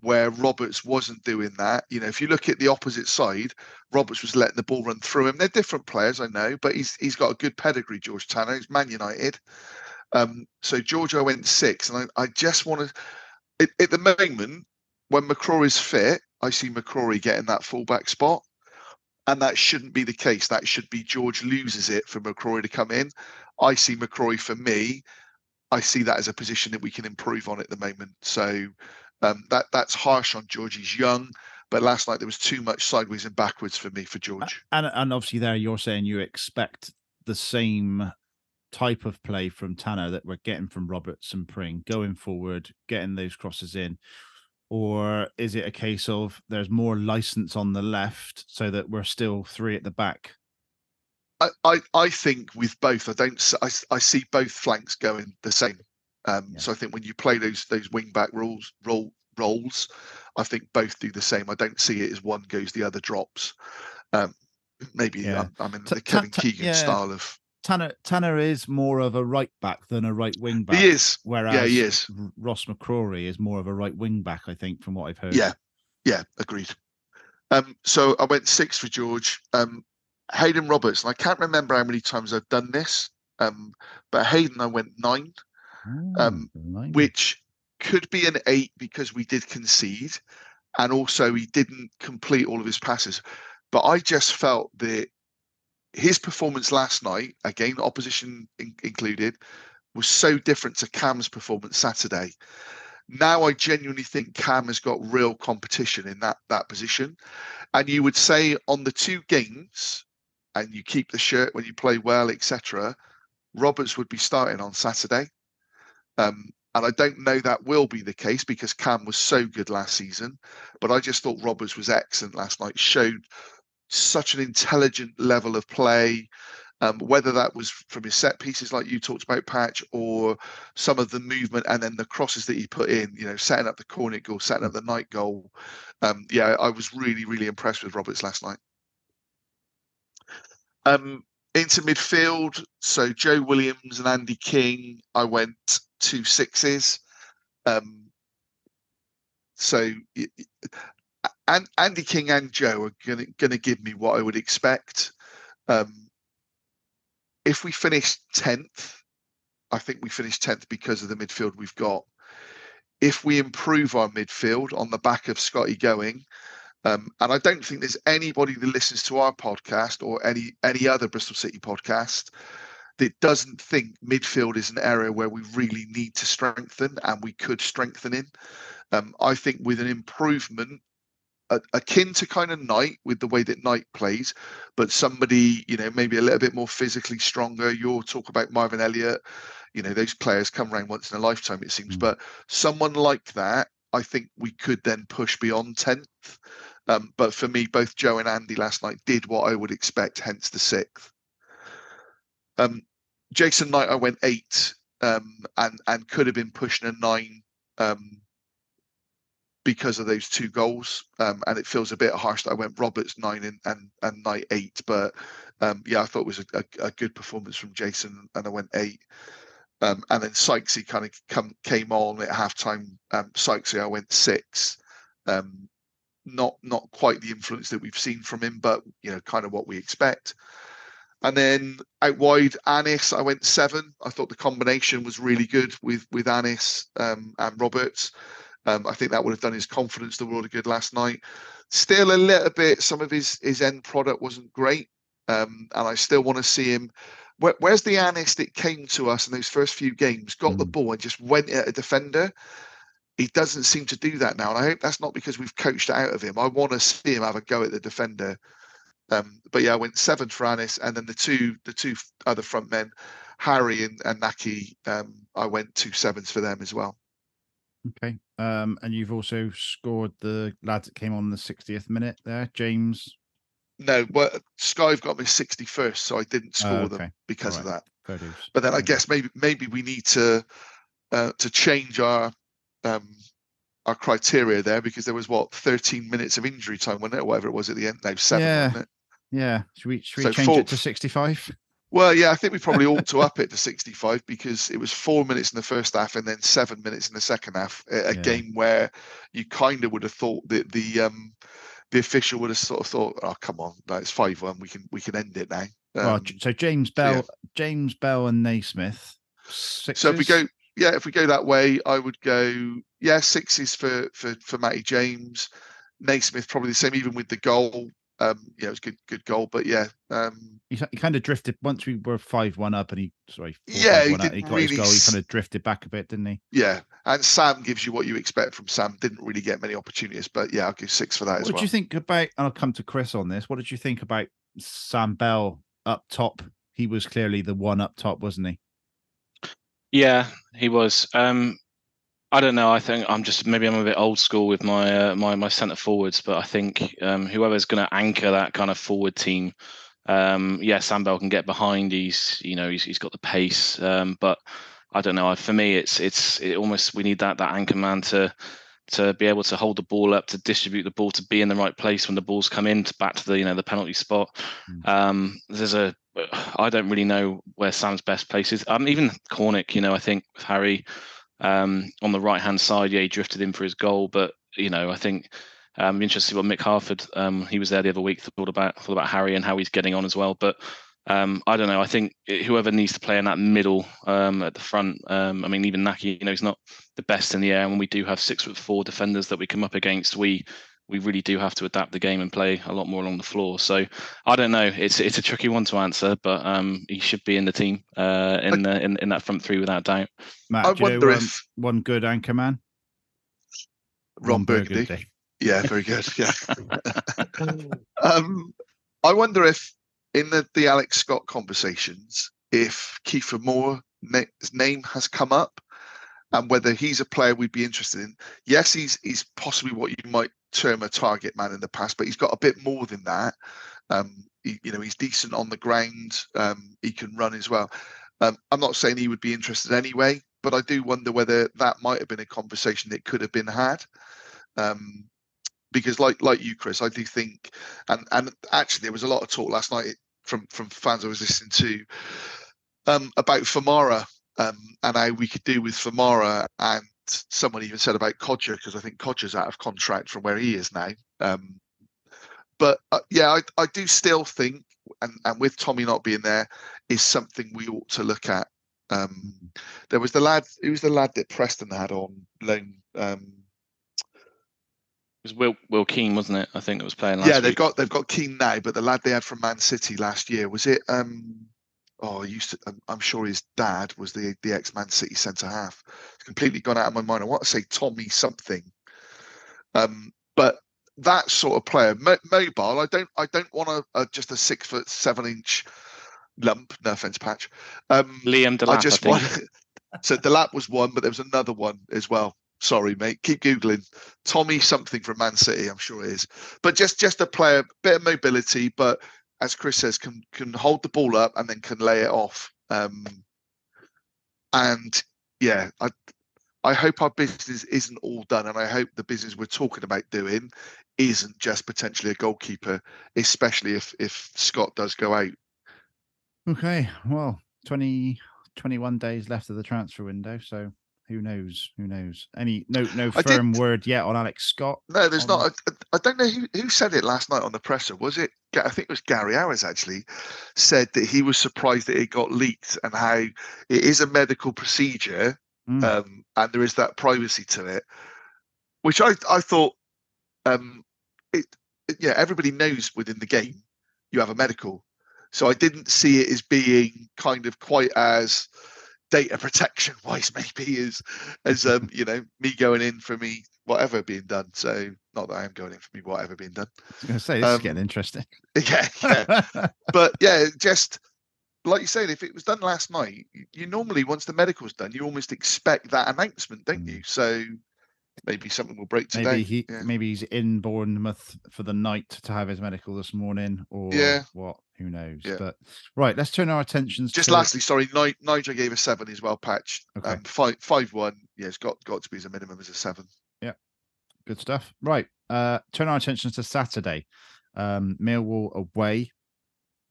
where Roberts wasn't doing that. You know, if you look at the opposite side, Roberts was letting the ball run through him. They're different players, I know, but he's got a good pedigree, George Tanner. He's Man United. So George, I went 6, and I just want to... At the moment, when McCrory's fit, I see McCrory getting that fullback spot. And that shouldn't be the case. That should be George loses it for McCrory to come in. I see McCrory, for me, I see that as a position that we can improve on at the moment. So that's harsh on George. He's young, but last night there was too much sideways and backwards for me, for George. And obviously there you're saying you expect the same type of play from Tanner that we're getting from Roberts and Pring, going forward, getting those crosses in. Or is it a case of there's more license on the left so that we're still 3 at the back? I think with both, I see both flanks going the same. Yeah. So I think when you play those wing back roles, I think both do the same. I don't see it as one goes, the other drops. Maybe I'm in the Kevin Keegan style of. Tanner is more of a right back than a right wing back. He is. Whereas he is. Ross McCrory is more of a right wing back, I think, from what I've heard. Yeah, agreed. So I went 6 for George. Hayden Roberts, and I can't remember how many times I've done this, but Hayden, I went 9, which could be an 8 because we did concede, and also he didn't complete all of his passes. But I just felt that his performance last night, again, opposition included, was so different to Cam's performance Saturday. Now I genuinely think Cam has got real competition in that position. And you would say on the 2 games, and you keep the shirt when you play well, etc., Roberts would be starting on Saturday. And I don't know that will be the case because Cam was so good last season. But I just thought Roberts was excellent last night, showed such an intelligent level of play, whether that was from his set pieces like you talked about, Patch, or some of the movement and then the crosses that he put in, you know, setting up the Cornick goal, setting up the Knight goal. I was really, really impressed with Roberts last night. Into midfield, so Joe Williams and Andy King, I went 2 6s. And Andy King and Joe are going to give me what I would expect. If we finish 10th, I think we finish 10th because of the midfield we've got. If we improve our midfield on the back of Scotty going, and I don't think there's anybody that listens to our podcast or any other Bristol City podcast that doesn't think midfield is an area where we really need to strengthen and we could strengthen in. I think with an improvement, akin to kind of Knight with the way that Knight plays, but somebody, you know, maybe a little bit more physically stronger. You'll talk about Marvin Elliott, you know, those players come around once in a lifetime, it seems. But someone like that, I think we could then push beyond 10th. But for me, both Joe and Andy last night did what I would expect, hence the 6th. Jason Knight, I went 8, and could have been pushing a 9. Because of those 2 goals, and it feels a bit harsh that I went Roberts 9 and Knight 8, but I thought it was a good performance from Jason, and I went 8. And then Sykesy kind of came on at halftime. Sykesy, I went 6. Not quite the influence that we've seen from him, but you know, kind of what we expect. And then out wide, Anis, I went 7. I thought the combination was really good with Anis and Roberts. I think that would have done his confidence the world of good last night. Still a little bit, some of his end product wasn't great. And I still want to see him. Where's the Anis that came to us in those first few games, got the ball and just went at a defender? He doesn't seem to do that now. And I hope that's not because we've coached it out of him. I want to see him have a go at the defender. I went 7 for Anis. And then the two other front men, Harry and Nahki, I went 2 7s for them as well. Okay. And you've also scored the lad that came on the 60th minute there, James. No, but Sky've got me 61st, so I didn't score them because of that. Produce. But then I guess maybe we need to change our criteria there, because there was 13 minutes of injury time, wasn't it? Whatever it was at the end, 7. Yeah. Wasn't it? Yeah. Should we change it to 65? Well, yeah, I think we probably ought to up it to 65 because it was 4 minutes in the first half and then 7 minutes in the second half. A game where you kind of would have thought that the official would have sort of thought, "Oh, come on, no, it's 5-1. We can end it now." So James Bell, and Naismith. 6s? So if we go that way, I would go 6s for Matty James, Naismith probably the same, even with the goal. It was a good goal, but he kind of drifted once we were 5-1 up, and he kind of drifted back a bit, didn't he? Yeah, and Sam gives you what you expect from Sam. Didn't really get many opportunities, but I'll give 6 for that as well. What did you think about? And I'll come to Chris on this. What did you think about Sam Bell up top? He was clearly the one up top, wasn't he? Yeah, he was. I don't know. I think I'm a bit old school with my my centre forwards, but I think whoever's going to anchor that kind of forward team Sam Bell can get behind. He's got the pace, but I don't know. For me, it's almost, we need that anchor man to be able to hold the ball up, to distribute the ball, to be in the right place when the ball's come in, back to the the penalty spot. I don't really know where Sam's best place is. Even Cornick, I think with Harry on the right hand side, he drifted in for his goal, but I think. I'm interested to see what Mick Harford, he was there the other week, thought about Harry and how he's getting on as well. But I don't know. I think whoever needs to play in that middle at the front, I mean, even Nahki, he's not the best in the air. And when we do have 6'4" defenders that we come up against, we really do have to adapt the game and play a lot more along the floor. So I don't know. It's a tricky one to answer, but he should be in the team in that front three without doubt. Matt, I wonder if one good anchorman, Ron Burgundy. Yeah, very good. Yeah. I wonder if in the Alex Scott conversations, if Kiefer Moore's name has come up and whether he's a player we'd be interested in. Yes, he's possibly what you might term a target man in the past, but he's got a bit more than that. He's decent on the ground. He can run as well. I'm not saying he would be interested anyway, but I do wonder whether that might have been a conversation that could have been had. Because like you, Chris, I do think, and actually there was a lot of talk last night from fans I was listening to about Fomara and how we could do with Fomara, and someone even said about Codger, because I think Codger's out of contract from where he is now. I do still think, and with Tommy not being there, is something we ought to look at. There was the lad that Preston had on loan. It was Will Keane, wasn't it? I think it was playing last year. Yeah, they've got Keane now, but the lad they had from Man City last year, was it? I'm sure his dad was the ex-Man City centre half. It's completely gone out of my mind. I want to say Tommy something, but that sort of player, mobile. I don't want just a 6'7" lump. No offence, Patch. Liam Delap. So Delap was one, but there was another one as well. Sorry, mate. Keep Googling. Tommy something from Man City, I'm sure it is. But just a player, bit of mobility, but as Chris says, can hold the ball up and then can lay it off. I hope our business isn't all done, and I hope the business we're talking about doing isn't just potentially a goalkeeper, especially if Scott does go out. Okay, well, 21 days left of the transfer window, so... Who knows? No firm word yet on Alex Scott. No, there's not. I don't know who said it last night on the presser. Was it? I think it was Gary Harris actually said that he was surprised that it got leaked and how it is a medical procedure and there is that privacy to it, which I thought everybody knows within the game you have a medical. So I didn't see it as being kind of quite as data protection wise, maybe as me going in for me whatever being done. So not that I am going in for me whatever being done. I was going to say this is getting interesting. Yeah, but yeah, just like you said, if it was done last night, you normally once the medical's done, you almost expect that announcement, don't you? So maybe something will break today. Maybe he's in Bournemouth for the night to have his medical this morning, or what? Who knows? Yeah. But right, let's turn our attentions. Just lastly, sorry, Nigel gave a 7 as well, Patch. Okay. 5-1. Yeah, it's got to be as a minimum as a 7. Yeah, good stuff. Right, turn our attentions to Saturday. Millwall away,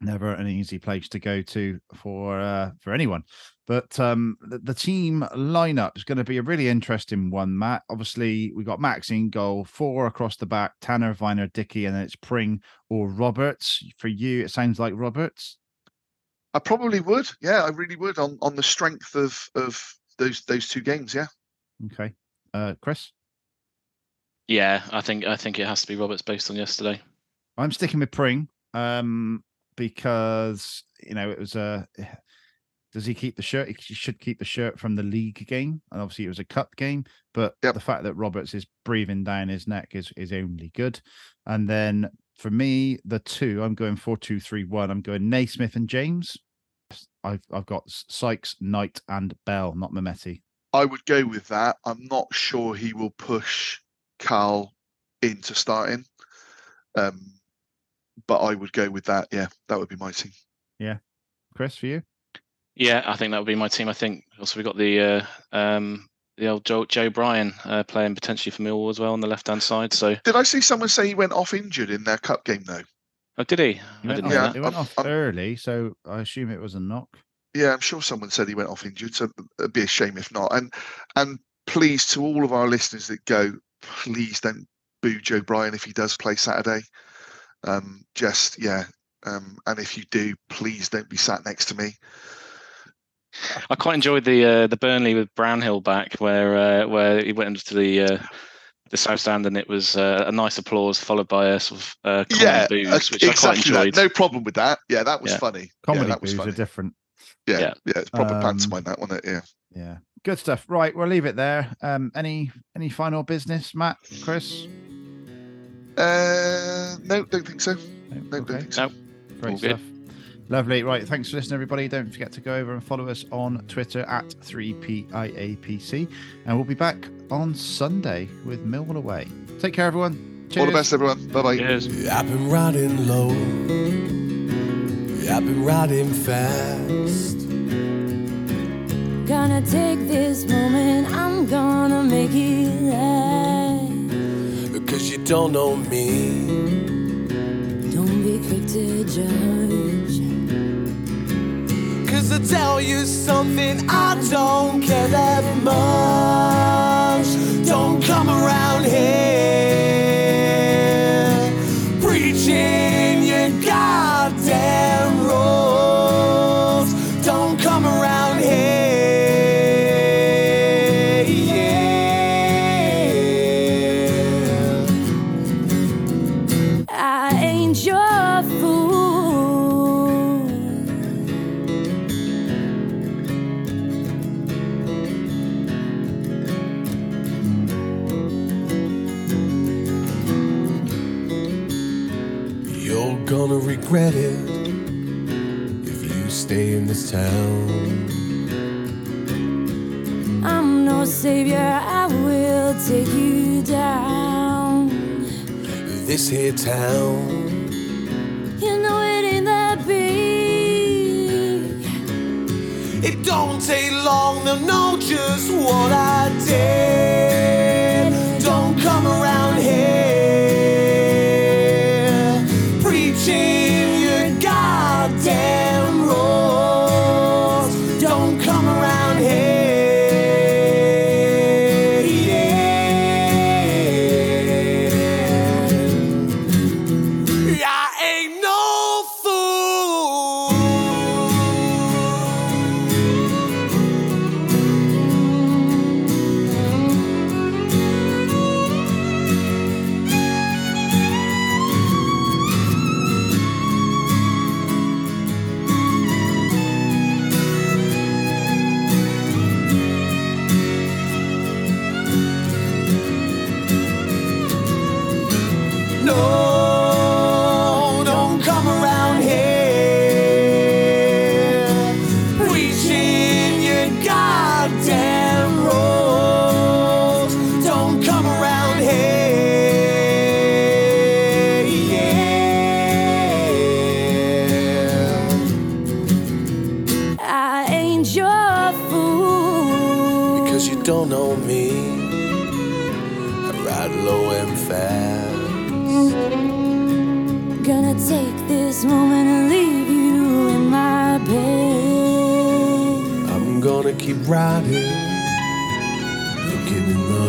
never an easy place to go to for anyone. But the team lineup is going to be a really interesting one, Matt. Obviously, we've got Max in goal, 4 across the back, Tanner, Viner, Dickey, and then it's Pring or Roberts. For you, it sounds like Roberts. I probably would. Yeah, I really would on the strength of those two games. Yeah. Okay. Chris? Yeah, I think it has to be Roberts based on yesterday. I'm sticking with Pring because, it was a... Does he keep the shirt? He should keep the shirt from the league game. And obviously it was a cup game, but the fact that Roberts is breathing down his neck is only good. And then for me, the two, I'm going 4-2-3-1. I'm going Naismith and James. I've got Sykes, Knight and Bell, not Mehmeti. I would go with that. I'm not sure he will push Kal into starting. but I would go with that. Yeah, that would be my team. Yeah. Chris, for you? Yeah, I think that would be my team. I think also we've got the old Joe Bryan playing potentially for Millwall as well on the left-hand side. So did I see someone say he went off injured in their cup game though? Oh, did he? He went off early, so I assume it was a knock. Yeah, I'm sure someone said he went off injured, so it'd be a shame if not. And please, to all of our listeners that go, please don't boo Joe Bryan if he does play Saturday. And if you do, please don't be sat next to me. I quite enjoyed the Burnley with Brownhill back, where he went into the South Stand, and it was a nice applause followed by a sort of boos, which exactly I quite enjoyed. That. No problem with that. Yeah, that was funny. Comedy boos are different. Yeah, it's proper pantomime, that one. Yeah. Good stuff. Right, we'll leave it there. Any final business, Matt, Chris? No, don't think so. Don't think so. No. Great stuff. Lovely. Right, thanks for listening, everybody. Don't forget to go over and follow us on Twitter at 3PIAPC. And we'll be back on Sunday with Millwall away. Take care, everyone. Cheers. All the best, everyone. Bye-bye. Cheers. I've been riding low. I've been riding fast. Gonna take this moment. I'm gonna make it last. Because you don't know me. Don't be quick to judge. Cause I tell you something, I don't care that much. Don't come around here preaching your goddamn rules. Don't come around here. Yeah. I ain't your fool. You're gonna regret it. Stay in this town. I'm no savior, I will take you down. This here town, you know it ain't that big. It don't take long to know just what I did. Don't come around here preaching your goddamn. Keep riding, looking in the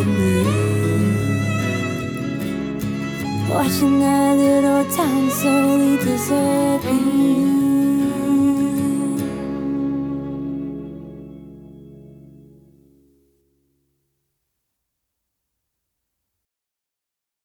mirror, watching that little town slowly disappear.